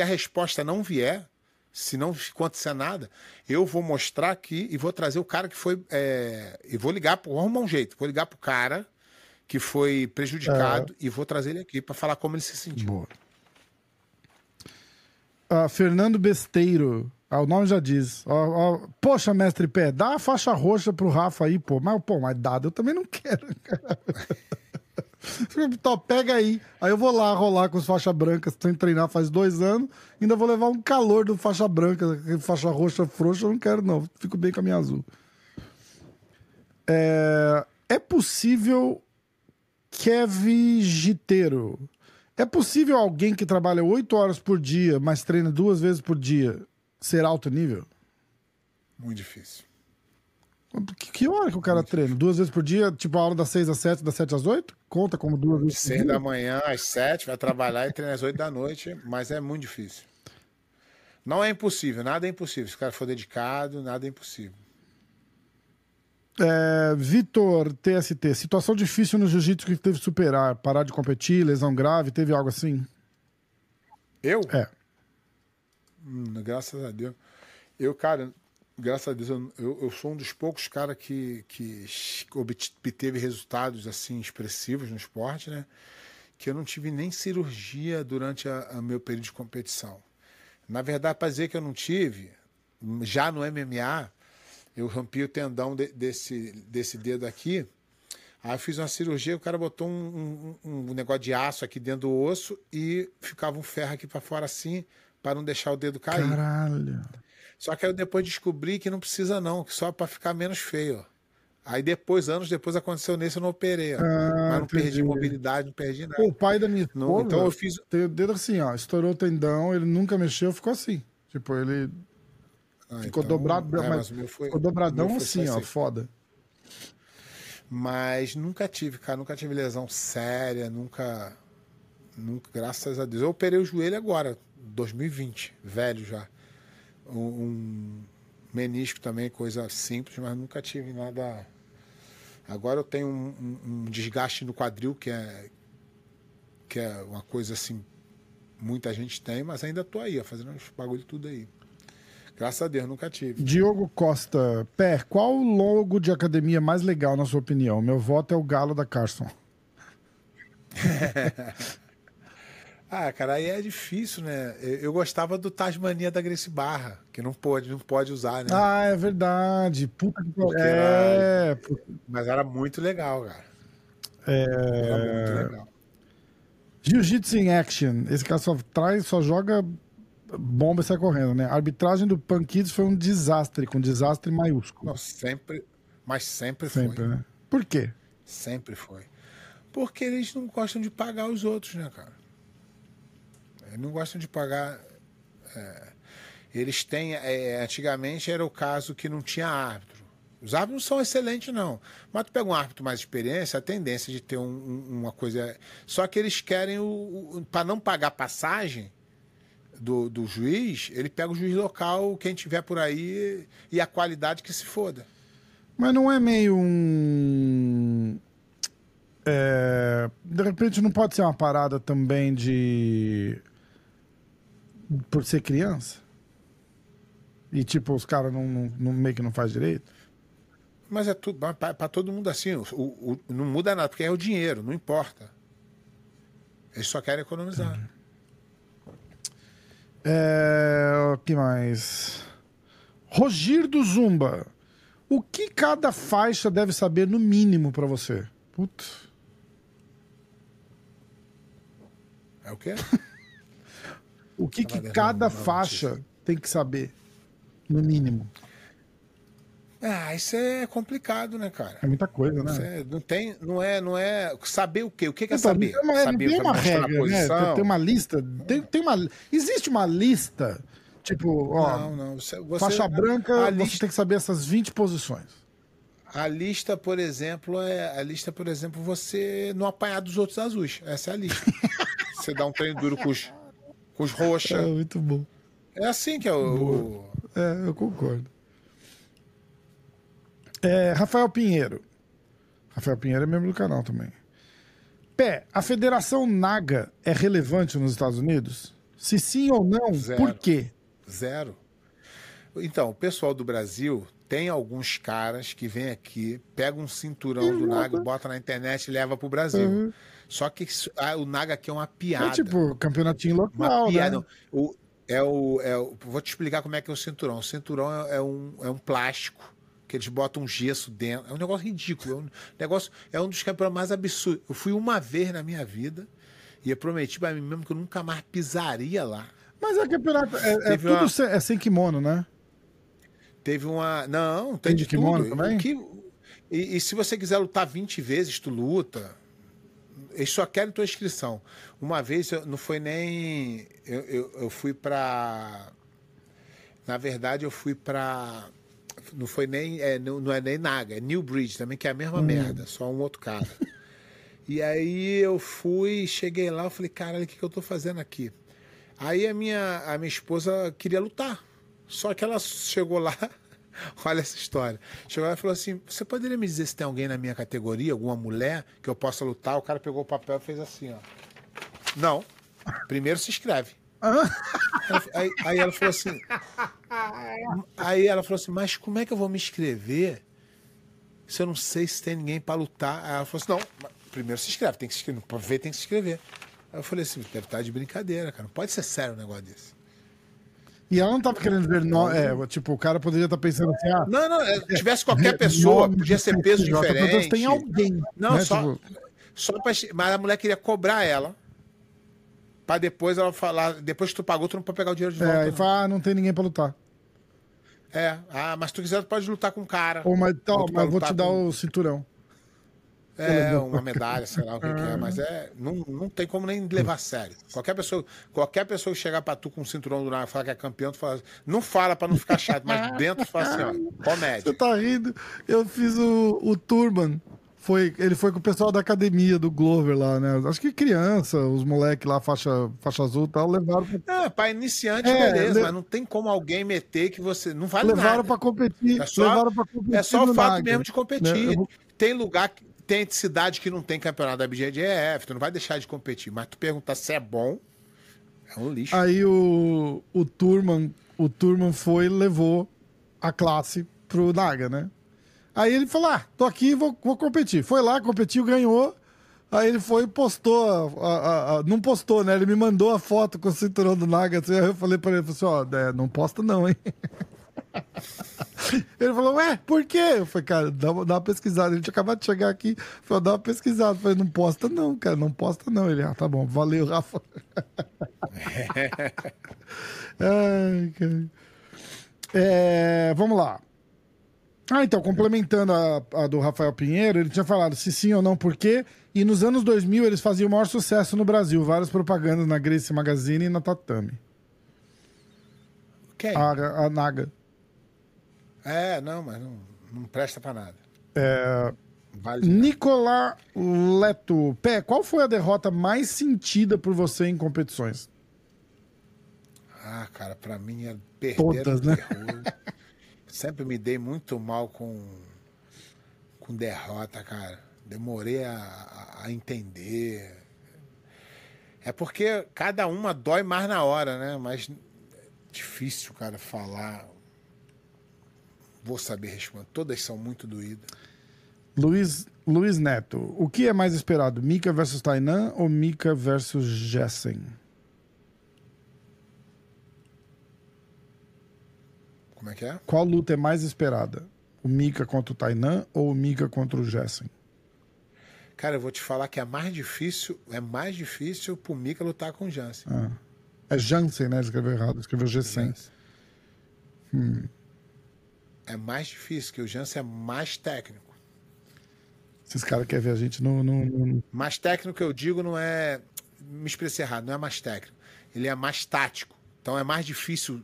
a resposta não vier, se não acontecer nada, eu vou mostrar aqui e vou trazer o cara que foi... e vou ligar, vou arrumar um jeito, vou ligar para o cara que foi prejudicado e vou trazer ele aqui para falar como ele se sentiu. Boa. Fernando Besteiro. O nome já diz. Poxa, mestre Pé, dá a faixa roxa pro Rafa aí, pô. Mas dado eu também não quero, cara. Então, pega aí. Aí eu vou lá rolar com os faixas brancas. Tô em treinar faz 2 anos. Ainda vou levar um calor do faixa branca. Faixa roxa frouxa, eu não quero, não. Fico bem com a minha azul. É possível... Kevin Giteiro. É possível alguém que trabalha 8 horas por dia, mas treina 2 vezes por dia, ser alto nível? Muito difícil. Que hora que o cara treina? 2 vezes por dia? Tipo, a aula das 6 às 7, das 7 às 8? Conta como 2 vezes por dia? 6 da manhã às 7, vai trabalhar e treina às 8 da noite, mas é muito difícil. Não é impossível, nada é impossível. Se o cara for dedicado, nada é impossível. Vitor TST, situação difícil no jiu-jitsu que teve que superar, parar de competir, lesão grave, teve algo assim? Eu? Graças a Deus. Eu, cara, graças a Deus, eu sou um dos poucos caras que obteve resultados assim expressivos no esporte, né? Que eu não tive nem cirurgia durante o meu período de competição. Na verdade, para dizer que eu não tive, já no MMA... Eu rampi o tendão desse dedo aqui. Aí eu fiz uma cirurgia, o cara botou um negócio de aço aqui dentro do osso e ficava um ferro aqui para fora assim, para não deixar o dedo cair. Caralho! Só que aí eu depois descobri que não precisa não, que só para ficar menos feio. Aí depois, anos depois, aconteceu nesse, eu não operei. Mas não entendi. Perdi mobilidade, não perdi nada. O pai da minha esposa, então eu fiz... tem o dedo assim, ó, estourou o tendão, ele nunca mexeu, ficou assim. Tipo, ele... ficou então, dobrado, mas ficou dobradão assim, ó, foda. Mas nunca tive, cara, nunca tive lesão séria, nunca, graças a Deus. Eu operei o joelho agora, 2020, velho já. Um menisco também, coisa simples, mas nunca tive nada. Agora eu tenho um desgaste no quadril, que é uma coisa assim, muita gente tem, mas ainda tô aí, ó, fazendo uns bagulho tudo aí. Graças a Deus, nunca tive. Diogo Costa. Pé, qual o logo de academia mais legal, na sua opinião? Meu voto é o galo da Carson. Cara, aí é difícil, né? Eu gostava do Tasmania da Gracie Barra, que não pode usar, né? É verdade. Puta que pariu. Mas era muito legal, cara. Era muito legal. Jiu-Jitsu in Action. Esse cara só joga... bomba e sai correndo, né? A arbitragem do Pan Kids foi um desastre, com desastre maiúsculo. Não, sempre foi. Né? Por quê? Sempre foi. Porque eles não gostam de pagar os outros, né, cara? Eles não gostam de pagar... Eles têm... antigamente era o caso que não tinha árbitro. Os árbitros não são excelentes, não. Mas tu pega um árbitro mais experiência, a tendência de ter uma coisa... Só que eles querem... para não pagar passagem... Do juiz, ele pega o juiz local, quem tiver por aí, e a qualidade que se foda. Mas não é meio um... de repente não pode ser uma parada também de... por ser criança? E tipo, os caras não meio que não faz direito? Mas é tudo, pra todo mundo assim, não muda nada, porque é o dinheiro, não importa. Eles só querem economizar. Entendi. O que mais? Roger do Zumba. O que cada faixa deve saber no mínimo pra você? Putz. É o quê? O que cada faixa tem que saber no mínimo? Isso é complicado, né, cara? É muita coisa, né? Não é saber o quê? O que é saber? Saber tem uma regra, né? Tem uma lista. Existe uma lista, tipo, ó. Não. Faixa branca, você tem que saber essas 20 posições. A lista, por exemplo, você não apanhar dos outros azuis. Essa é a lista. Você dá um treino duro com os roxas. É muito bom. É assim que é o... eu concordo. Rafael Pinheiro é membro do canal também. Pé, a Federação Naga é relevante nos Estados Unidos? Se sim ou não, zero. Por quê? Zero. Então, o pessoal do Brasil tem alguns caras que vêm aqui, pegam um cinturão do Naga, bota na internet e leva pro Brasil. Uhum. Só que o Naga aqui é uma piada. É tipo campeonatinho local, uma piada, né? Vou te explicar como é que é o cinturão. O cinturão é um plástico que eles botam um gesso dentro. É um negócio ridículo. É um dos campeonatos mais absurdos. Eu fui uma vez na minha vida e eu prometi pra mim mesmo que eu nunca mais pisaria lá. Mas é campeonato... É sem kimono, né? Teve uma... Não, tem de kimono tudo. Também? E se você quiser lutar 20 vezes, tu luta. Eles só querem tua inscrição. Uma vez, não foi nem... Eu fui pra... Na verdade, eu fui pra... Não foi nem... não é nem Naga, é Newbridge também, que é a mesma merda, só um outro cara. E aí eu fui, cheguei lá, eu falei, caralho, o que eu tô fazendo aqui? Aí a minha esposa queria lutar. Só que ela chegou lá, olha essa história. Chegou lá e falou assim, você poderia me dizer se tem alguém na minha categoria, alguma mulher, que eu possa lutar? O cara pegou o papel e fez assim, ó. Não. Primeiro se inscreve. Aí ela falou assim... Aí ela falou assim, mas como é que eu vou me inscrever se eu não sei se tem ninguém pra lutar? Aí ela falou assim, não, primeiro se inscreve, tem que se inscrever, pra ver tem que se inscrever. Aí eu falei assim, deve estar de brincadeira, cara. Não pode ser sério um negócio desse. E ela não estava querendo ver... tipo, o cara poderia estar pensando assim... Ah, se tivesse qualquer pessoa, podia ser peso diferente. Tem alguém. Não, né, só pra, mas a mulher queria cobrar ela. Pra depois ela falar... Depois que tu pagou, tu não pode pegar o dinheiro de volta. E fala, não tem ninguém pra lutar. Mas tu quiser, tu pode lutar com o cara. Mas vou te dar o cinturão. Uma medalha, sei lá o que que é, mas não tem como nem levar a sério. Qualquer pessoa que chegar pra tu com um cinturão do Naga e falar que é campeão, tu fala assim, não fala pra não ficar chato, mas dentro tu fala assim, ó, comédia. Você tá rindo, eu fiz o Turman, ele foi com o pessoal da academia do Glover lá, né? Acho que criança, os moleques lá, faixa azul e tal, levaram... pra iniciante, beleza, mas não tem como alguém meter que você... Não vale levaram nada. Pra competir, levaram pra competir. É só o fato Naga, mesmo de competir. Né? Tem lugar... Tem cidade que não tem campeonato da IBJJF, tu não vai deixar de competir, mas tu perguntar se é bom, é um lixo. Aí o Turman foi e levou a classe pro Naga, né? Aí ele falou, tô aqui, vou competir. Foi lá, competiu, ganhou. Aí ele foi e postou, não postou, né? Ele me mandou a foto com o cinturão do Naga, assim, aí eu falei pra ele, assim, não posta não, hein? Ele falou, por quê? Eu falei, cara, dá uma pesquisada. A gente acabou de chegar aqui, falei, dá uma pesquisada. Eu falei, não posta não, cara, não posta não. Ele, tá bom, valeu, Rafa. Ai, cara. Vamos lá. Então, complementando a do Rafael Pinheiro, ele tinha falado se sim ou não, por quê? E nos anos 2000 eles faziam o maior sucesso no Brasil. Várias propagandas na Gracie Magazine e na Tatame. Okay. A Naga. Mas não presta pra nada. Vale Nicolás Leto. Pé, qual foi a derrota mais sentida por você em competições? Cara, pra mim é perder. Todas, né? Sempre me dei muito mal com derrota, cara. Demorei a entender. É porque cada uma dói mais na hora, né? Mas difícil, cara, falar... Vou saber responder. Todas são muito doídas. Luiz Neto. O que é mais esperado? Mika versus Tainan ou Mika versus Jansen? Como é que é? Qual luta é mais esperada? O Mika contra o Tainan ou o Mika contra o Jansen? Cara, eu vou te falar que é mais difícil pro Mika lutar com o Jansen. É Jansen, né? Escreveu errado. Escreveu Jansen. É mais difícil, que o Jansen é mais técnico. Esses caras querem ver a gente no... Mais técnico, que eu digo, não é... Me expressei errado, não é mais técnico. Ele é mais tático. Então é mais difícil.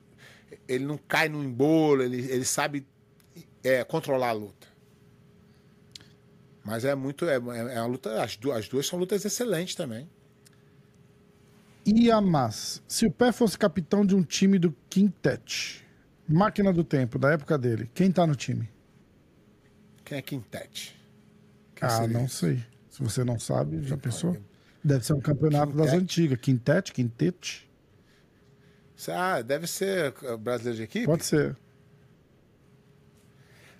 Ele não cai no embolo, ele sabe controlar a luta. Mas é muito... É uma luta, as duas são lutas excelentes também. Se o Pé fosse capitão de um time do Quintet... Máquina do Tempo, da época dele. Quem tá no time? Quem é Quintet? Não sei. Se você não sabe, já pensou? Deve ser um campeonato das antigas. Quintet, quintete. Ah, deve ser brasileiro de equipe? Pode ser.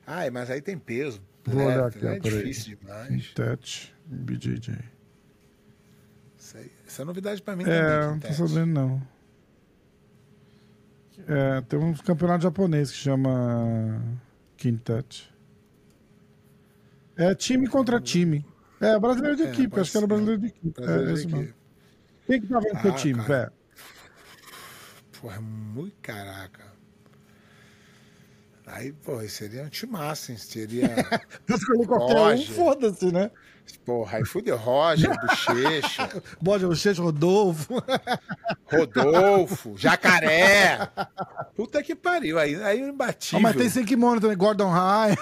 Ah, mas aí tem peso. Vou olhar aqui, é difícil demais. Quintet, BJJ. Isso é novidade pra mim também. É, não tô sabendo não. É, tem um campeonato japonês que chama Quintet. É time contra time. É, brasileiro de equipe. Acho que era brasileiro de equipe. Quem que tava no teu time, velho? Porra, muito caraca. Aí, pô, seria um time massa, hein? Seria... Roger, foda-se, né? Porra, aí fudeu. Roger, Buchecha. Roger, Buchecha, Rodolfo. Rodolfo, Jacaré. Puta que pariu. Aí eu bati. Ah, mas tem sem kimono também, Gordon High.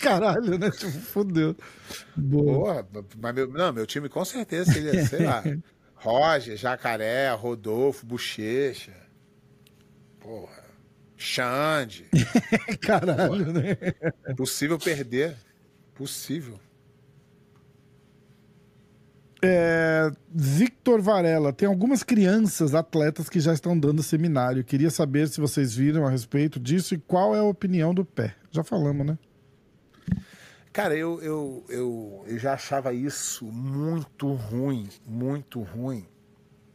Caralho, né? Tipo, fudeu. Boa. Porra, mas meu time com certeza seria, sei lá, Roger, Jacaré, Rodolfo, Buchecha. Porra. Xande. Caralho, pô, né? Possível perder. Possível. É, Victor Varela. Tem algumas crianças, atletas, que já estão dando seminário. Queria saber se vocês viram a respeito disso e qual é a opinião do pé. Já falamos, né? Cara, eu já achava isso muito ruim,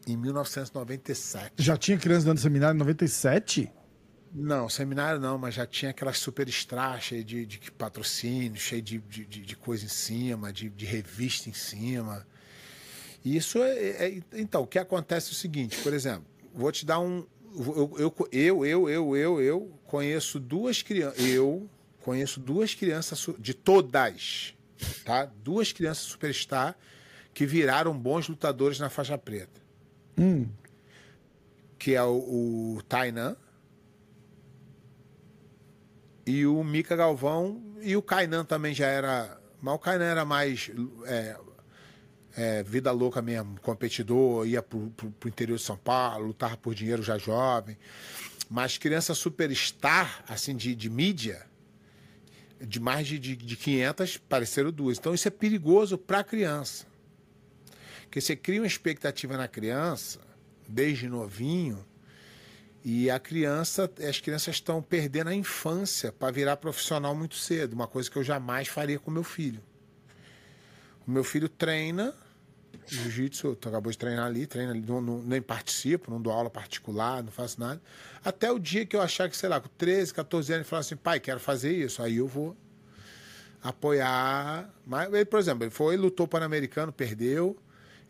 em 1997. Já tinha criança dando seminário em 97? Não, seminário não, mas já tinha aquela super extra, cheia de patrocínio, cheia de coisa em cima, de revista em cima. E isso então, o que acontece é o seguinte, por exemplo, vou te dar um... Eu conheço duas crianças... Eu conheço duas crianças de todas, tá? Duas crianças superstar que viraram bons lutadores na faixa preta. Que é o Tainan... E o Mika Galvão e o Kaynan também já era... Mas o Kaynan era mais vida louca mesmo, competidor, ia pro interior de São Paulo, lutava por dinheiro já jovem. Mas criança superstar, assim, de mídia, de mais de 500, pareceram duas. Então isso é perigoso para a criança. Porque você cria uma expectativa na criança, desde novinho... E as crianças estão perdendo a infância para virar profissional muito cedo. Uma coisa que eu jamais faria com meu filho. O meu filho treina jiu-jitsu, acabou de treinar ali, nem participo, não dou aula particular, não faço nada. Até o dia que eu achar que, sei lá, com 13, 14 anos, ele fala assim, pai, quero fazer isso. Aí eu vou apoiar. Mas ele, por exemplo, ele foi, lutou Pan-Americano, perdeu.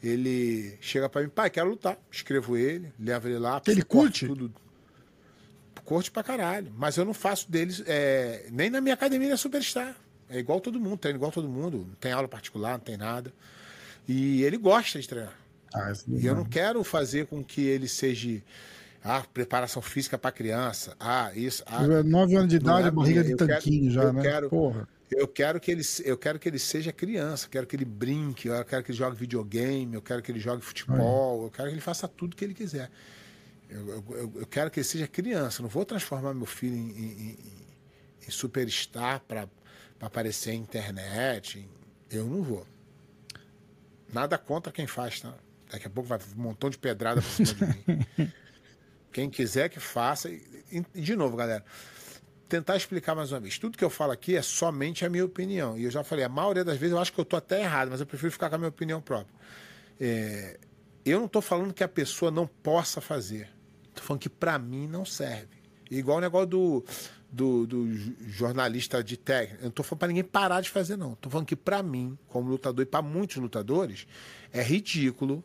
Ele chega para mim, pai, quero lutar. Escrevo ele, levo ele lá. Ele curte? Tudo. Curte pra caralho. Mas eu não faço deles, nem na minha academia ele é superstar. É igual todo mundo, treina igual todo mundo. Não tem aula particular, não tem nada. E ele gosta de treinar. E eu não quero fazer com que ele seja... Ah, preparação física pra criança. Ah, isso. Ah, 9 anos de idade, barriga de tanquinho já, né? Porra. Eu quero que ele seja criança, eu quero que ele brinque, eu quero que ele jogue videogame, eu quero que ele jogue futebol, eu quero que ele faça tudo que ele quiser. Eu quero que ele seja criança, eu não vou transformar meu filho em superstar para aparecer na internet, eu não vou. Nada contra quem faz, tá? Daqui a pouco vai um montão de pedrada por cima de mim. Quem quiser que faça, e de novo, galera... Tentar explicar mais uma vez. Tudo que eu falo aqui é somente a minha opinião. E eu já falei, a maioria das vezes eu acho que eu estou até errado, mas eu prefiro ficar com a minha opinião própria. Eu não estou falando que a pessoa não possa fazer. Estou falando que para mim não serve. E igual o negócio do jornalista de técnica. Eu não estou falando para ninguém parar de fazer, não. Estou falando que para mim, como lutador e para muitos lutadores, é ridículo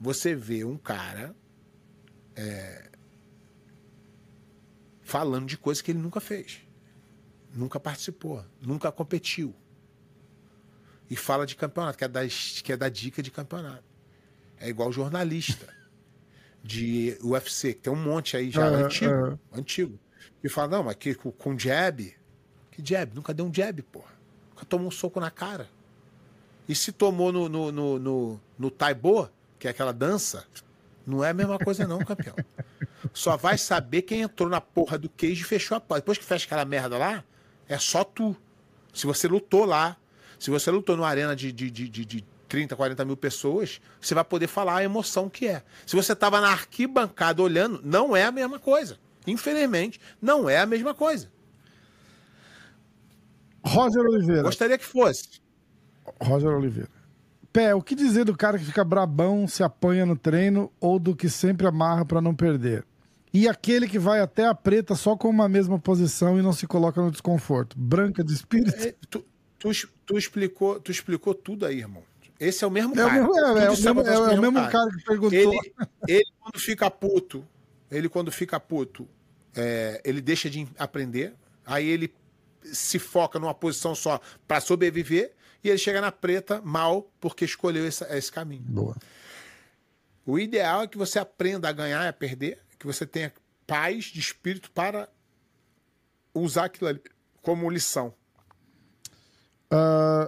você ver um cara... falando de coisa que ele nunca fez, nunca participou, nunca competiu. E fala de campeonato, quer dar dica de campeonato. É igual jornalista de UFC, que tem um monte aí já antigo. E fala, não, mas que com jab. Que jab? Nunca deu um jab, porra. Nunca tomou um soco na cara. E se tomou no taibo, que é aquela dança... Não é a mesma coisa não, campeão. Só vai saber quem entrou na porra do queijo e fechou a porta. Depois que fecha aquela merda lá, é só tu. Se você lutou lá, se você lutou numa arena de 30, 40 mil pessoas, você vai poder falar a emoção que é. Se você estava na arquibancada olhando, não é a mesma coisa. Infelizmente, não é a mesma coisa. Roger Oliveira. Gostaria que fosse. Roger Oliveira. Pé, o que dizer do cara que fica brabão, se apanha no treino, ou do que sempre amarra para não perder? E aquele que vai até a preta só com uma mesma posição e não se coloca no desconforto? Branca de espírito? É, tu explicou tudo aí, irmão. Esse é o mesmo cara. É o mesmo cara que perguntou. Ele quando fica puto, ele deixa de aprender, aí ele se foca numa posição só para sobreviver e ele chega na preta mal porque escolheu esse caminho. Boa. O ideal é que você aprenda a ganhar e a perder, que você tenha paz de espírito para usar aquilo ali como lição.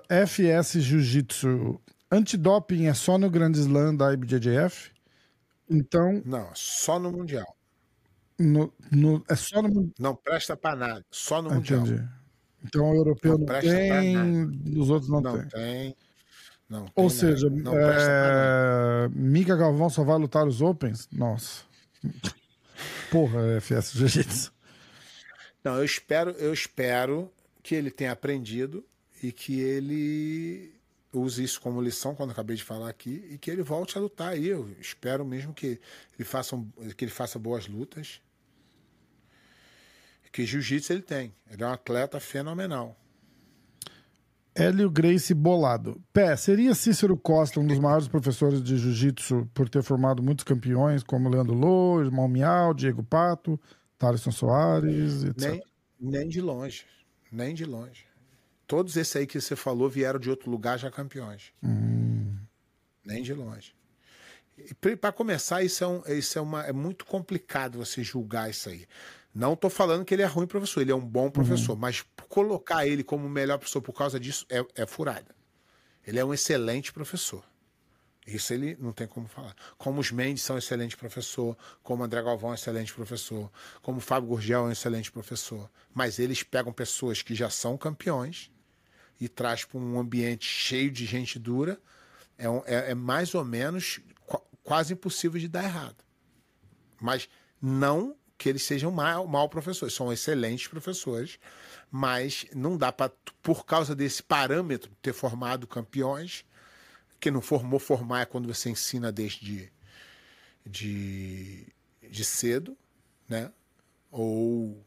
FS Jiu-Jitsu. Antidoping é só no Grand Slam da IBJJF? Então... Não, só no Mundial. É só no... Não presta para nada. Só no Mundial. Entendi. Então o europeu não tem, os outros não tem. Não, ou tem seja, Mika Galvão só vai lutar os Opens? Nossa. Porra, FS Jiu-Jitsu. Não, eu espero que ele tenha aprendido e que ele use isso como lição, quando eu acabei de falar aqui, e que ele volte a lutar aí. Eu espero mesmo que ele faça boas lutas. Que jiu-jitsu ele tem. Ele é um atleta fenomenal. Hélio Gracie Bolado. Pé, seria Cícero Costa um dos maiores professores de jiu-jitsu por ter formado muitos campeões, como Leandro Lô, Irmão Miau, Diego Pato, Thaleson Soares, etc. Nem de longe. Nem de longe. Todos esses aí que você falou vieram de outro lugar já campeões. Nem de longe. Para começar, isso é muito complicado você julgar isso aí. Não estou falando que ele é ruim professor, ele é um bom professor, mas colocar ele como o melhor professor por causa disso é furada. Ele é um excelente professor. Isso ele não tem como falar. Como os Mendes são excelente professor, como André Galvão é excelente professor, como o Fábio Gurgel é um excelente professor. Mas eles pegam pessoas que já são campeões e traz para um ambiente cheio de gente dura. É mais ou menos quase impossível de dar errado. Mas não... que eles sejam mal professores, são excelentes professores, mas não dá para, por causa desse parâmetro, ter formado campeões. Quem não formou, formar é quando você ensina desde de cedo, né? Ou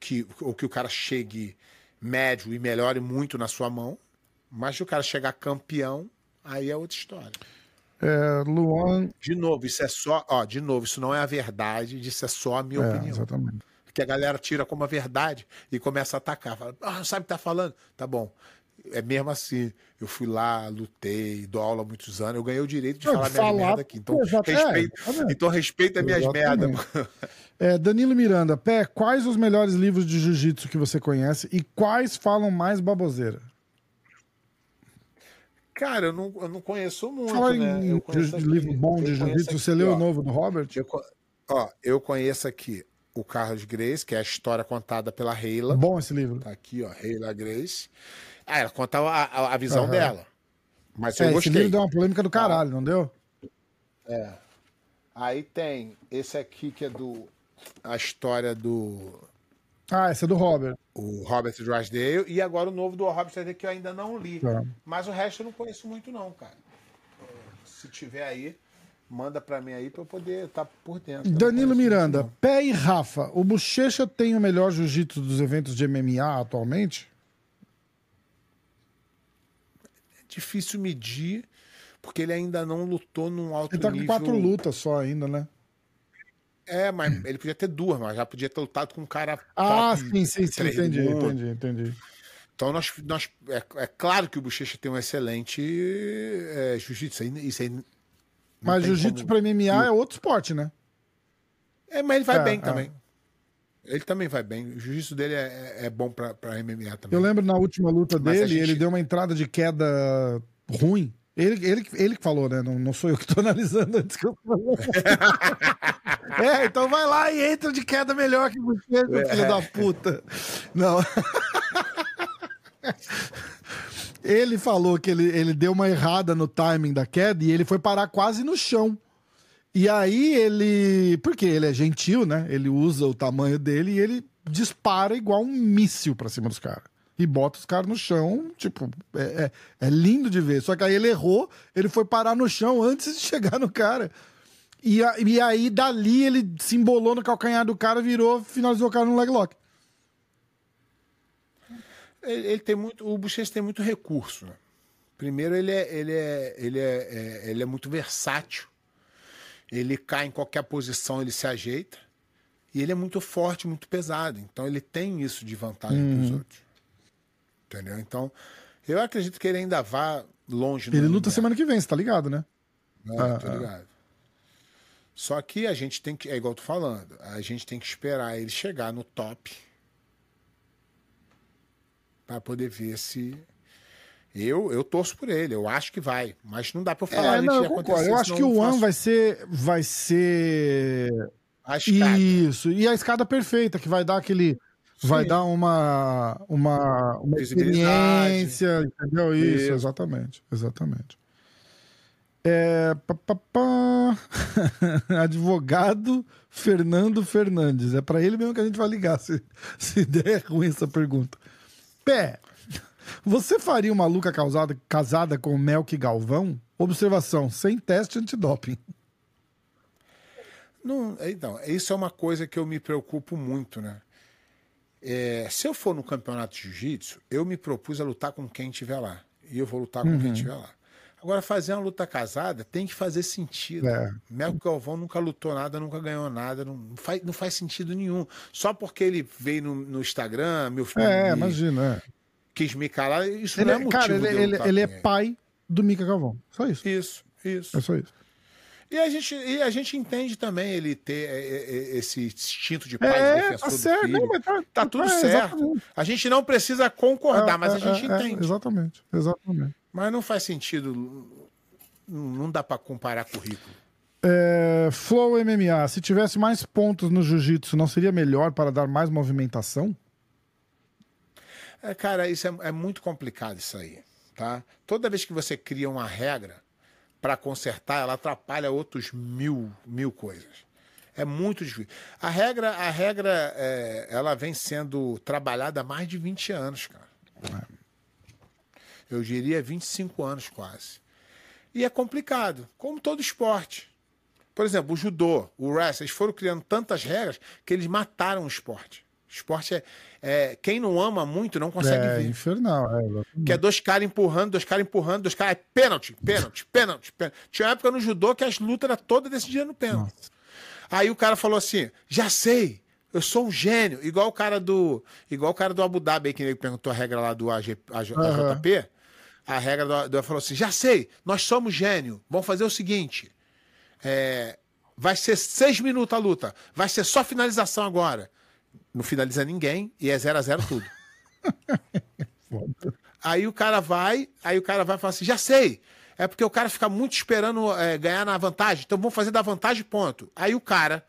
que o cara chegue médio e melhore muito na sua mão, mas se o cara chegar campeão, aí é outra história. Luan... De novo, isso não é a verdade, isso é só a minha opinião. Exatamente. Porque a galera tira como a verdade e começa a atacar. Fala, não sabe o que tá falando? Tá bom. É mesmo assim. Eu fui lá, lutei, dou aula há muitos anos, eu ganhei o direito de falar minhas merda aqui. Então respeita minhas merdas. Danilo Miranda, Pé, quais os melhores livros de jiu-jitsu que você conhece e quais falam mais baboseira? Cara, eu não conheço muito, né? Livro bom de jiu-jitsu, você leu o novo do Robert? Eu conheço aqui o Carlos Gracie, que é a história contada pela Rayla. Bom esse livro. Tá aqui, ó, Rayla Gracie. Ah, ela conta a visão dela. Mas eu gostei. Esse livro deu uma polêmica do caralho, não deu? É. Aí tem esse aqui que é a história do... Ah, esse é do Robert. O Robert Drysdale. E agora o novo do Robert Drysdale, que eu ainda não li. Claro. Mas o resto eu não conheço muito não, cara. Se tiver aí, manda pra mim aí pra eu poder estar por dentro. Danilo Miranda, Pé e Rafa, o Buchecha tem o melhor jiu-jitsu dos eventos de MMA atualmente? É difícil medir, porque ele ainda não lutou num alto nível. Ele tá com 4 lutas só ainda, né? É, mas ele podia ter 2, mas já podia ter lutado com um cara... Ah, sim, entendi. Então, nós é claro que o Buchecha tem um excelente jiu-jitsu. Isso aí mas jiu-jitsu para MMA é outro esporte, né? É, mas ele vai bem também. Ele também vai bem. O jiu-jitsu dele é bom para MMA também. Eu lembro na última luta dele, ele deu uma entrada de queda ruim. Ele que falou, né? Não sou eu que tô analisando antes que eu falo. Então vai lá e entra de queda melhor que você, meu filho da puta. Não. Ele falou que ele deu uma errada no timing da queda e ele foi parar quase no chão. E aí ele... Porque ele é gentil, né? Ele usa o tamanho dele e ele dispara igual um míssil pra cima dos caras. E bota os caras no chão, tipo... É lindo de ver. Só que aí ele errou, ele foi parar no chão antes de chegar no cara. E aí, dali, ele se embolou no calcanhar do cara, virou, finalizou o cara no leg lock. Ele tem muito... O Buchecha tem muito recurso, né? Primeiro, ele é muito versátil. Ele cai em qualquer posição, ele se ajeita. E ele é muito forte, muito pesado. Então, ele tem isso de vantagem para os outros. Entendeu? Então, eu acredito que ele ainda vá longe. Ele luta semana que vem, você tá ligado, né? Tô ligado. Só que a gente tem que... É igual eu tô falando. A gente tem que esperar ele chegar no top para poder ver se... Eu torço por ele, eu acho que vai. Mas não dá pra eu falar antes de acontecer. Eu acho que o One vai ser... A escada. Isso, e a escada perfeita, que vai dar aquele... Sim. Vai dar uma experiência, entendeu? Isso, exatamente. Advogado Fernando Fernandes. É pra ele mesmo que a gente vai ligar, se der ruim essa pergunta. Pé... Você faria uma Luca casada com o Melk Galvão? Observação, sem teste antidoping. Não, então, isso é uma coisa que eu me preocupo muito, né? Se eu for no campeonato de jiu-jitsu, eu me propus a lutar com quem estiver lá. E eu vou lutar com quem estiver lá. Agora, fazer uma luta casada tem que fazer sentido. Melk Galvão nunca lutou nada, nunca ganhou nada. Não faz sentido nenhum. Só porque ele veio no Instagram, meu filho... imagina, quis me calar, isso não é motivo. Cara, ele é pai do Mika Galvão. Só isso. Isso. É só isso. E a gente entende também ele ter esse instinto de pai, defensor do filho. Não, mas tá tudo certo. Exatamente. A gente não precisa concordar, mas a gente entende. Exatamente. Mas não faz sentido. Não dá para comparar currículo. Flow MMA. Se tivesse mais pontos no jiu-jitsu, não seria melhor para dar mais movimentação? Cara, isso é muito complicado isso aí, tá? Toda vez que você cria uma regra para consertar, ela atrapalha outros mil coisas. É muito difícil. A regra ela vem sendo trabalhada há mais de 20 anos, cara. Eu diria 25 anos quase. E é complicado, como todo esporte. Por exemplo, o judô, o wrestling, eles foram criando tantas regras que eles mataram o esporte. Esporte quem não ama muito não consegue ver. Infernal, que é dois caras empurrando, dois caras... Pênalti. Tinha uma época no judô que as lutas eram todas decididas no pênalti. Nossa. Aí o cara falou assim, já sei, eu sou um gênio. Igual o cara do Abu Dhabi, que ele perguntou a regra lá do AJP, a regra do falou assim, já sei, nós somos gênio. Vamos fazer o seguinte, vai ser 6 minutos a luta, vai ser só finalização agora. Não finaliza ninguém e é 0-0 tudo. Aí o cara vai e fala assim, já sei. É porque o cara fica muito esperando ganhar na vantagem, então vamos fazer da vantagem ponto. Aí o cara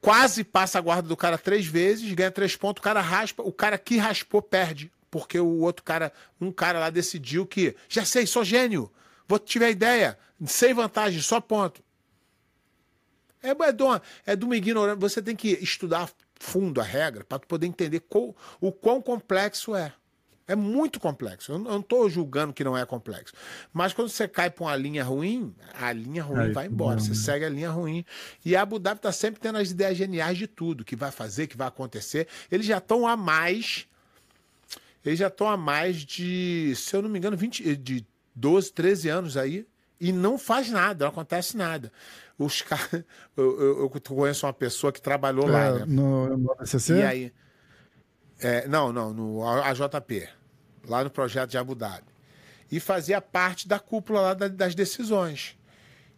quase passa a guarda do cara 3 vezes, ganha 3 pontos, o cara raspa, o cara que raspou perde, porque o outro cara, um cara lá decidiu que, já sei, sou gênio, vou tiver ideia, sem vantagem, só ponto. É de uma ignorância. Você tem que estudar fundo a regra para poder entender o quão complexo é. É muito complexo. Eu não estou julgando que não é complexo. Mas quando você cai para uma linha ruim, a linha ruim vai embora. Você segue a linha ruim. E a Abu Dhabi está sempre tendo as ideias geniais de tudo que vai fazer, que vai acontecer. Eles já estão a mais de, se eu não me engano, de 12, 13 anos aí. E não faz nada, não acontece nada. Os caras... Eu conheço uma pessoa que trabalhou lá, né? No ACC? E aí... Não, no AJP. Lá no projeto de Abu Dhabi. E fazia parte da cúpula lá das decisões.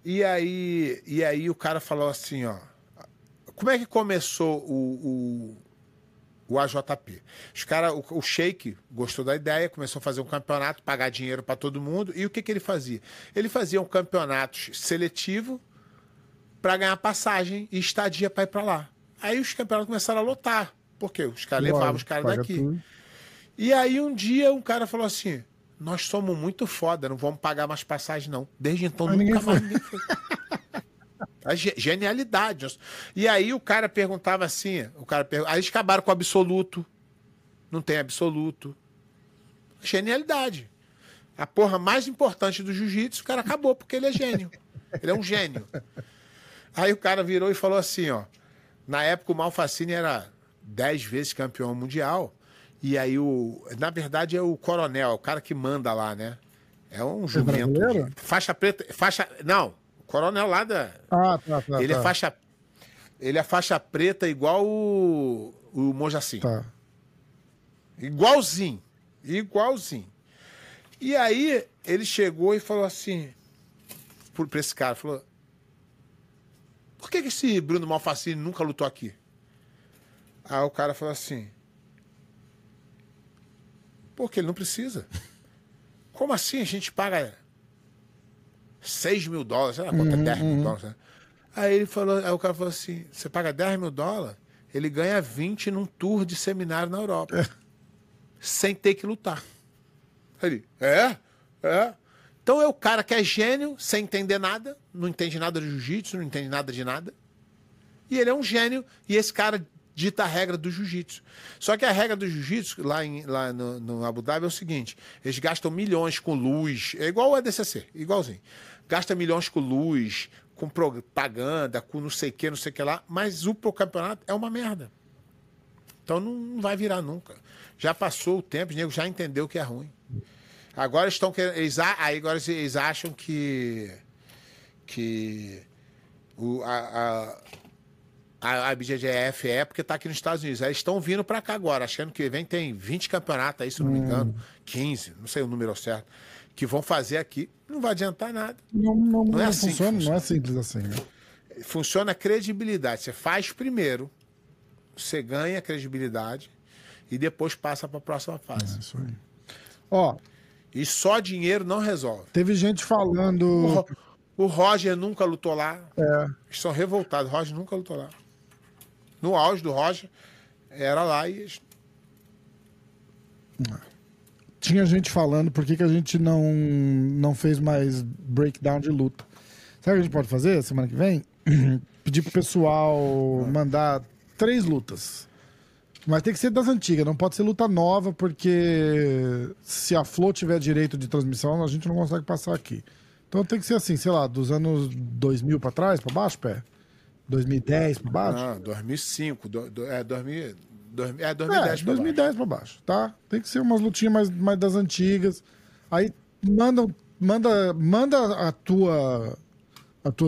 E aí o cara falou assim, ó... Como é que começou o AJP? Os cara, o Sheik gostou da ideia, começou a fazer um campeonato, pagar dinheiro para todo mundo. E o que ele fazia? Ele fazia um campeonato seletivo para ganhar passagem e estadia para ir para lá. Aí os campeonatos começaram a lotar, porque os caras levavam os caras daqui. Tudo. E aí um dia um cara falou assim, nós somos muito foda, não vamos pagar mais passagem não. Desde então mas nunca mais ninguém foi. A genialidade. E aí o cara perguntava assim, aí eles acabaram com o absoluto. Não tem absoluto. Genialidade. A porra mais importante do jiu-jitsu, o cara acabou, porque ele é gênio. Ele é um gênio. Aí o cara virou e falou assim, ó. Na época o Malfacini era 10 vezes campeão mundial. E aí o... Na verdade é o coronel, é o cara que manda lá, né? É um jumento. Faixa preta... Faixa... Não. O coronel lá da... Ah, tá. Ele é faixa... Ele é faixa preta igual o Mojassim. Tá. Igualzinho. Igualzinho. E aí ele chegou e falou assim... Pra esse cara, falou... Por que esse Bruno Malfacini nunca lutou aqui? Aí o cara falou assim... Porque ele não precisa. Como assim? A gente paga 6 mil dólares, sei lá quanto, é 10 mil dólares. Né? Aí, ele falou, aí o cara falou assim, você paga 10 mil dólares, ele ganha 20 num tour de seminário na Europa. É. Sem ter que lutar. Aí, é. Então é o cara que é gênio, sem entender nada, não entende nada de jiu-jitsu, não entende nada de nada. E ele é um gênio, e esse cara... dita a regra do jiu-jitsu. Só que a regra do jiu-jitsu, lá no Abu Dhabi, é o seguinte, eles gastam milhões com luz, é igual o ADCC, igualzinho. Gasta milhões com luz, com propaganda, com não sei o que lá, mas o pro campeonato é uma merda. Então não vai virar nunca. Já passou o tempo, o nego já entendeu que é ruim. Agora estão querendo, eles acham que a IBJJF é porque está aqui nos Estados Unidos. Aí estão vindo para cá agora, achando que vem tem 20 campeonatos aí, se não me engano, 15, não sei o número certo, que vão fazer aqui. Não vai adiantar nada. Não é assim funciona. Não é simples assim. Né? Funciona a credibilidade. Você faz primeiro, você ganha a credibilidade e depois passa para a próxima fase. É isso aí. Ó, e só dinheiro não resolve. Teve gente falando... O Roger nunca lutou lá. É. Eles são revoltados. O Roger nunca lutou lá. No auge do Roger, era lá e... Tinha gente falando por que a gente não fez mais breakdown de luta. Sabe o que a gente pode fazer semana que vem? Pedir pro pessoal mandar 3 lutas. Mas tem que ser das antigas, não pode ser luta nova, porque se a Flow tiver direito de transmissão, a gente não consegue passar aqui. Então tem que ser assim, sei lá, dos anos 2000 pra trás, pra baixo, pé? 2010 pra baixo? Não, 2005, 2010 pra 2010 baixo. Pra baixo, tá? Tem que ser umas lutinhas mais das antigas. Aí manda a tua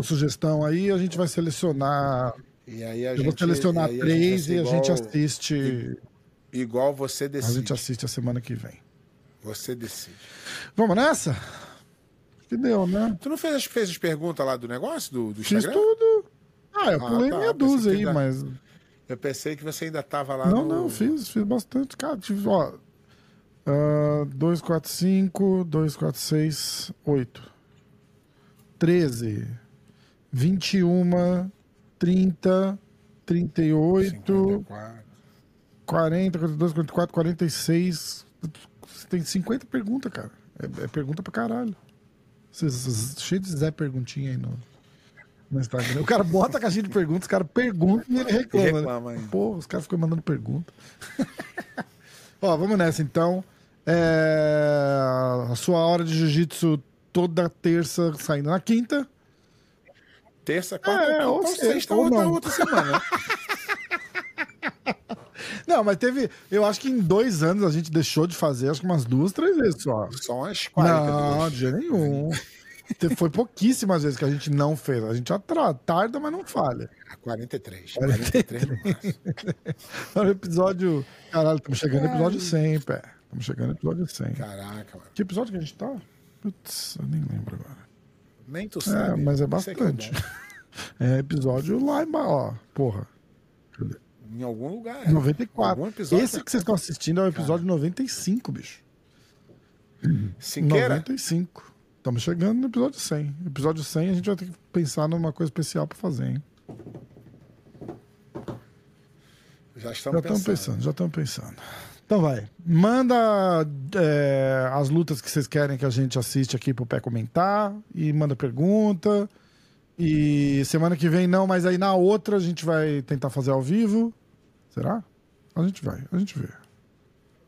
sugestão aí, a gente vai selecionar. E aí eu vou selecionar 3 e a gente assiste. Igual você decide. A gente assiste a semana que vem. Você decide. Vamos nessa? Que deu, né? Tu não fez as perguntas lá do negócio, do Instagram? Fiz tudo. Ah, eu pulei tá. Meia dúzia aí, mas... Eu pensei que você ainda tava lá. Não, fiz bastante. Cara, tive, ó... 245, 246, 8. 13. 21, 30, 38, 54. 40, 42, 44, 46. Você tem 50 perguntas, cara. É pergunta pra caralho. Cheio de Zé perguntinha aí no Instagram. O cara bota a caixinha de perguntas, o cara pergunta e ele reclama. Né? Pô, os caras ficam mandando pergunta. Ó, vamos nessa então. A sua hora de jiu-jitsu toda terça, saindo na quinta. Terça, quarta, ou sexta, ou outra semana. Não, mas teve... Eu acho que em 2 anos a gente deixou de fazer, acho que umas 2, 3 vezes só. Só umas 40. Não, de jeito nenhum. Foi pouquíssimas vezes que a gente não fez. A gente tarda, mas não falha. 43. No episódio... Caralho, estamos chegando no episódio 100, pé. Estamos chegando no episódio 100. Caraca, mano. Que episódio que a gente tá? Putz, eu nem lembro agora. Nem tu sabe. É, mas é bastante. É episódio lá embaixo, ó. Porra. Cadê? Em algum lugar. 94. Esse que vocês estão assistindo é o episódio 95, bicho. Siqueira? 95. Estamos chegando no episódio 100. Episódio 100 a gente vai ter que pensar numa coisa especial para fazer, hein? Já estamos pensando. Então vai. Manda as lutas que vocês querem que a gente assiste aqui pro Pé comentar. E manda pergunta. E semana que vem não, mas aí na outra a gente vai tentar fazer ao vivo. Será? A gente vai, a gente vê.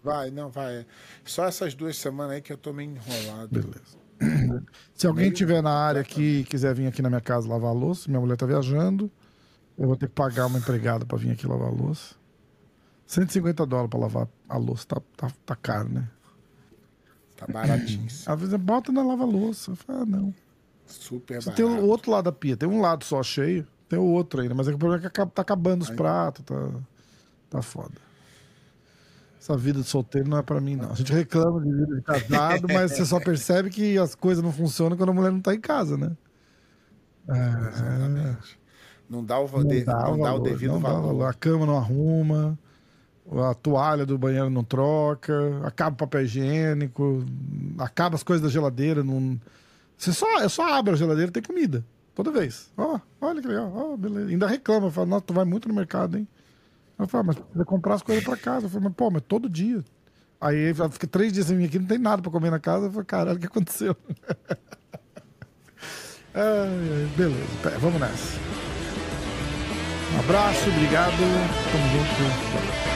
Vai, não, vai. Só essas duas semanas aí que eu tô meio enrolado. Beleza. Se alguém tiver na área aqui e quiser vir aqui na minha casa lavar a louça, minha mulher tá viajando, eu vou ter que pagar uma empregada pra vir aqui lavar a louça. $150 pra lavar a louça, tá caro, né? Tá baratinho. Às vezes bota na lava-louça. Ah, não. Super barato. Tem o outro lado da pia, tem um lado só cheio, tem o outro ainda, mas é que o problema é que tá acabando os pratos, tá foda. Essa vida de solteiro não é pra mim, não. A gente reclama de vida de casado, mas você só percebe que as coisas não funcionam quando a mulher não tá em casa, né? Exatamente. Não dá o devido valor. A cama não arruma, a toalha do banheiro não troca, acaba o papel higiênico, acaba as coisas da geladeira. Não... Eu só abro a geladeira e tem comida. Toda vez. Ó, olha que legal. Ó, beleza. Ainda reclama. Fala, nossa, tu vai muito no mercado, hein? Ela fala, mas precisa comprar as coisas pra casa. Eu falo, mas pô, mas todo dia. Aí ela fica 3 dias sem vir aqui, não tem nada pra comer na casa. Eu falo, caralho, o que aconteceu? Beleza, vamos nessa. Um abraço, obrigado. Tamo junto.